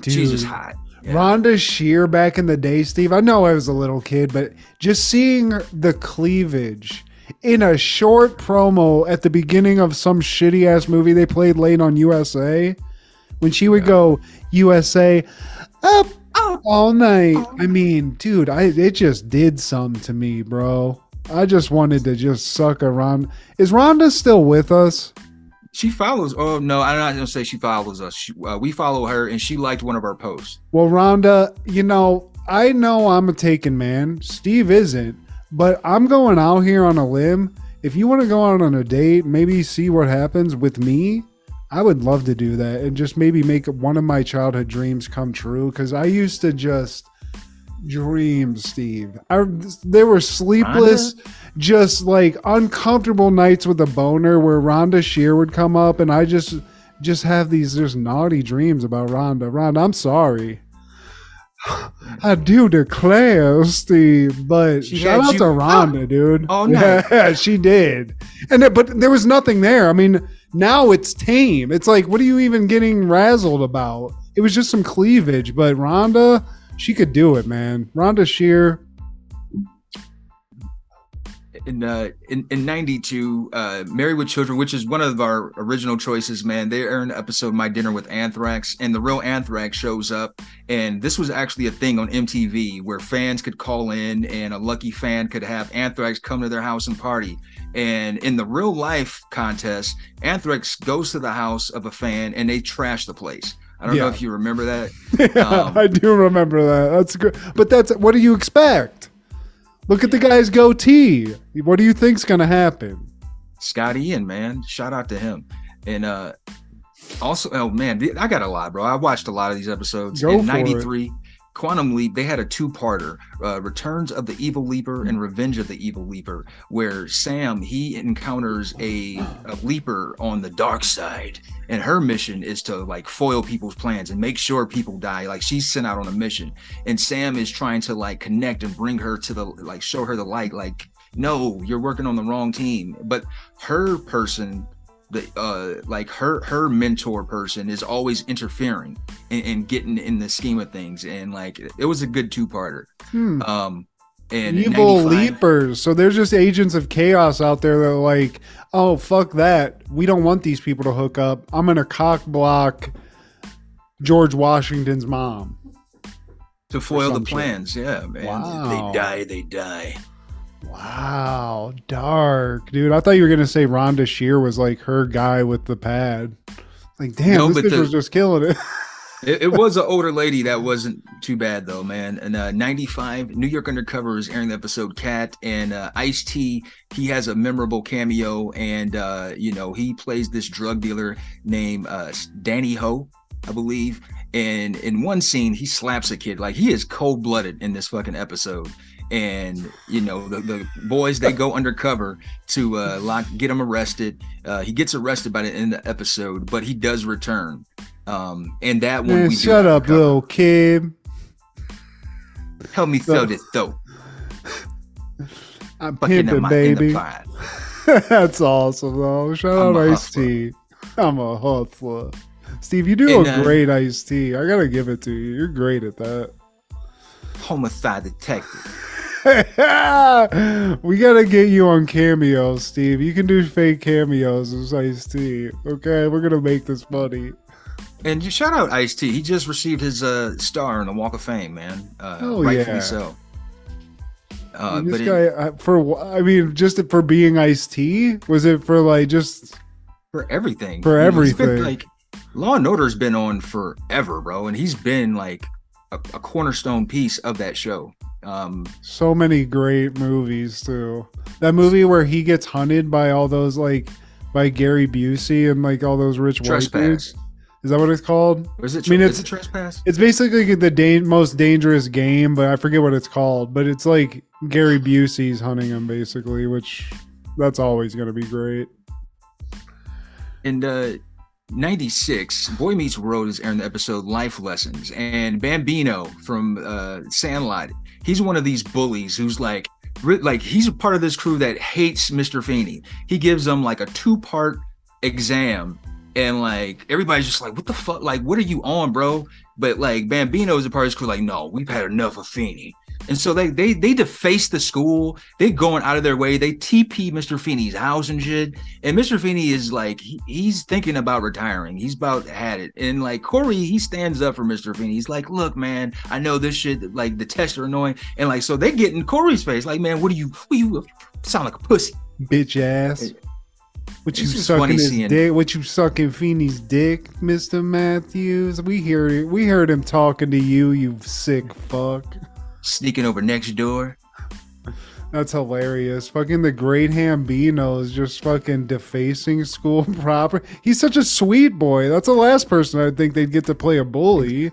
Dude. She's just hot. Yeah. Rhonda Shear back in the day, Steve. I know I was a little kid, but just seeing the cleavage in a short promo at the beginning of some shitty ass movie they played late on U S A, when she would yeah. go U S A up, up all night. Up. I mean, dude, I it just did something to me, bro. I just wanted to just suck around. Is Rhonda still with us? She follows. Oh, no, I'm not going to say she follows us. She, uh, we follow her, and she liked one of our posts. Well, Rhonda, you know, I know I'm a taken man. Steve isn't, but I'm going out here on a limb. If you want to go out on a date, maybe see what happens with me, I would love to do that and just maybe make one of my childhood dreams come true, because I used to just dream, Steve. I, they were sleepless, Rhonda? Just like uncomfortable nights with a boner where Rhonda Shear would come up, and I just just have these just naughty dreams about Rhonda. Rhonda, I'm sorry. I do declare, Steve, but she shout out you. to Rhonda, oh. dude. Oh, no. Yeah, she did. And it, but there was nothing there. I mean, now it's tame. It's like, what are you even getting razzled about? It was just some cleavage, but Rhonda... she could do it, man. Rhonda Shear. In uh, in in ninety-two, uh, Married with Children, which is one of our original choices, man. They aired an episode, My Dinner with Anthrax, and the real Anthrax shows up. And this was actually a thing on M T V where fans could call in, and a lucky fan could have Anthrax come to their house and party. And in the real life contest, Anthrax goes to the house of a fan, and they trash the place. I don't yeah. know if you remember that. yeah, um, I do remember that. That's good. But that's, what do you expect? Look at the guy's goatee. What do you think's going to happen? Scott Ian, man. Shout out to him. And uh, also, oh, man, I got a lot, bro. I watched a lot of these episodes. Go in ninety-three, Quantum Leap, they had a two-parter, uh, Returns of the Evil Leaper and Revenge of the Evil Leaper, where Sam, he encounters a, a leaper on the dark side. And her mission is to like foil people's plans and make sure people die. Like she's sent out on a mission, and Sam is trying to like connect and bring her to the, like show her the light. Like, no, you're working on the wrong team. But her person, the uh, like her her mentor person is always interfering and, and getting in the scheme of things. And like it was a good two parter. Hmm. Um, and Evil Leapers. So there's just agents of chaos out there that are like, oh, fuck that. We don't want these people to hook up. I'm going to cock block George Washington's mom. To foil the plans. Shit. Yeah, man. Wow. They die, they die. Wow. Dark, dude. I thought you were going to say Rhonda Shear was like her guy with the pad. Like, damn, no, this bitch the- was just killing it. It, it was an older lady that wasn't too bad, though, man. And uh, ninety-five, New York Undercover is airing the episode Cat, and uh, Ice-T, he has a memorable cameo, and, uh, you know, he plays this drug dealer named uh, Danny Ho, I believe. And in one scene, he slaps a kid. Like, he is cold-blooded in this fucking episode. And, you know, the, the boys, they go undercover to uh, lock, get him arrested. Uh, he gets arrested by the end of the episode, but he does return. Um, and that one, man, we shut do up, undercover. Little kid. Help me so, throw this dope. I'm pimping, baby. That's awesome, though. Shout I'm out, Ice T. I'm a hustler, Steve. You do and, a great uh, Ice T. I gotta give it to you. You're great at that. Homicide detective. We gotta get you on cameos, Steve. You can do fake cameos as Ice T. Okay, we're gonna make this funny. And you shout out Ice-T. He just received his uh, star in the Walk of Fame, man. Uh, oh, rightfully yeah. so. Uh, this but guy, it, I, for I mean, just for being Ice-T, was it for like just for everything? For everything, been, like Law and Order's been on forever, bro, and he's been like a, a cornerstone piece of that show. Um, so many great movies too. That movie where he gets hunted by all those like by Gary Busey and like all those rich white dudes. Is that what it's called? Or is it? Tr- I mean, it's, is it Trespass? It's basically the da- most dangerous game, but I forget what it's called. But it's like Gary Busey's hunting him, basically, which that's always going to be great. And uh, ninety-six, Boy Meets World is airing the episode Life Lessons, and Bambino from uh, Sandlot, he's one of these bullies who's like, like he's a part of this crew that hates Mister Feeney. He gives them like a two-part exam, and like everybody's just like, what the fuck? Like, what are you on, bro? But like Bambino is a part of this crew like, no, we've had enough of Feeney. And so they they they deface the school. They going out of their way. They T P Mister Feeney's house and shit. And Mister Feeney is like, he, he's thinking about retiring. He's about had it. And like Corey, he stands up for Mister Feeney. He's like, look, man, I know this shit, like the tests are annoying. And like, so they get in Corey's face. Like, man, what do you, what you sound like a pussy. Bitch ass. What you sucking his dick? What you sucking Feeney's dick, Mister Matthews? We hear it. We heard him talking to you, you sick fuck. Sneaking over next door. That's hilarious. Fucking the great Hambino is just fucking defacing school proper. He's such a sweet boy. That's the last person I'd think they'd get to play a bully.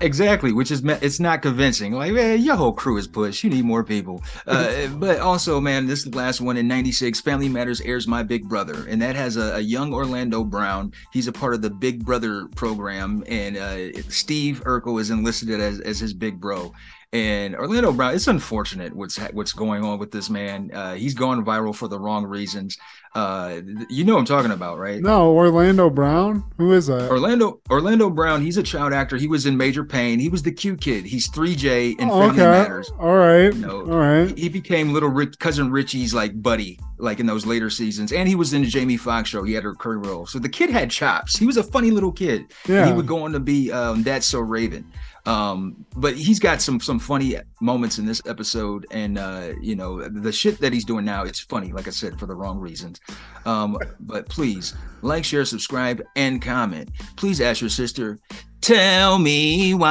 Exactly, which is, it's not convincing. Like, man, your whole crew is push. You need more people. Uh, but also, man, this is the last one in ninety-six. Family Matters airs My Big Brother, and that has a, a young Orlando Brown. He's a part of the Big Brother program, and uh, Steve Urkel is enlisted as, as his big bro. And Orlando Brown, it's unfortunate what's what's going on with this man. Uh, he's gone viral for the wrong reasons. Uh, you know what I'm talking about, right? No, Orlando Brown? Who is that? Orlando Orlando Brown, he's a child actor. He was in Major Payne. He was the cute kid. He's three J in oh, Family okay. Matters. All right. You know, All right. He became little Rich, cousin Richie's like buddy, like in those later seasons. And he was in the Jamie Foxx show. He had a recurring role. So the kid had chops. He was a funny little kid. Yeah. And he would go on to be um, That's So Raven. Um, but he's got some some funny moments in this episode, and uh, you know, the shit that he's doing now, it's funny, like I said, for the wrong reasons. Um, but please like, share, subscribe, and comment. Please ask your sister, tell me why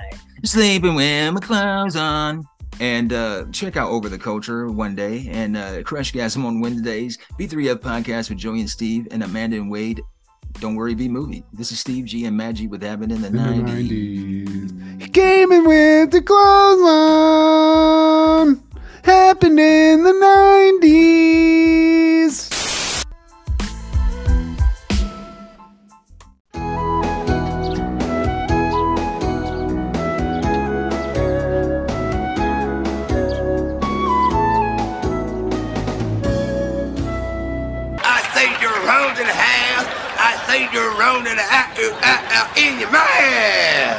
I'm sleeping with my clothes on. And uh, check out Over the Culture one day, and uh, Crushgasm on Wednesdays, B three F Podcast with Joey and Steve and Amanda and Wade. Don't worry, be movie. This is Steve G and Maggie with Happened in the nineties. He came in with the clothes on. Happened in the nineties. You're running out in your mind.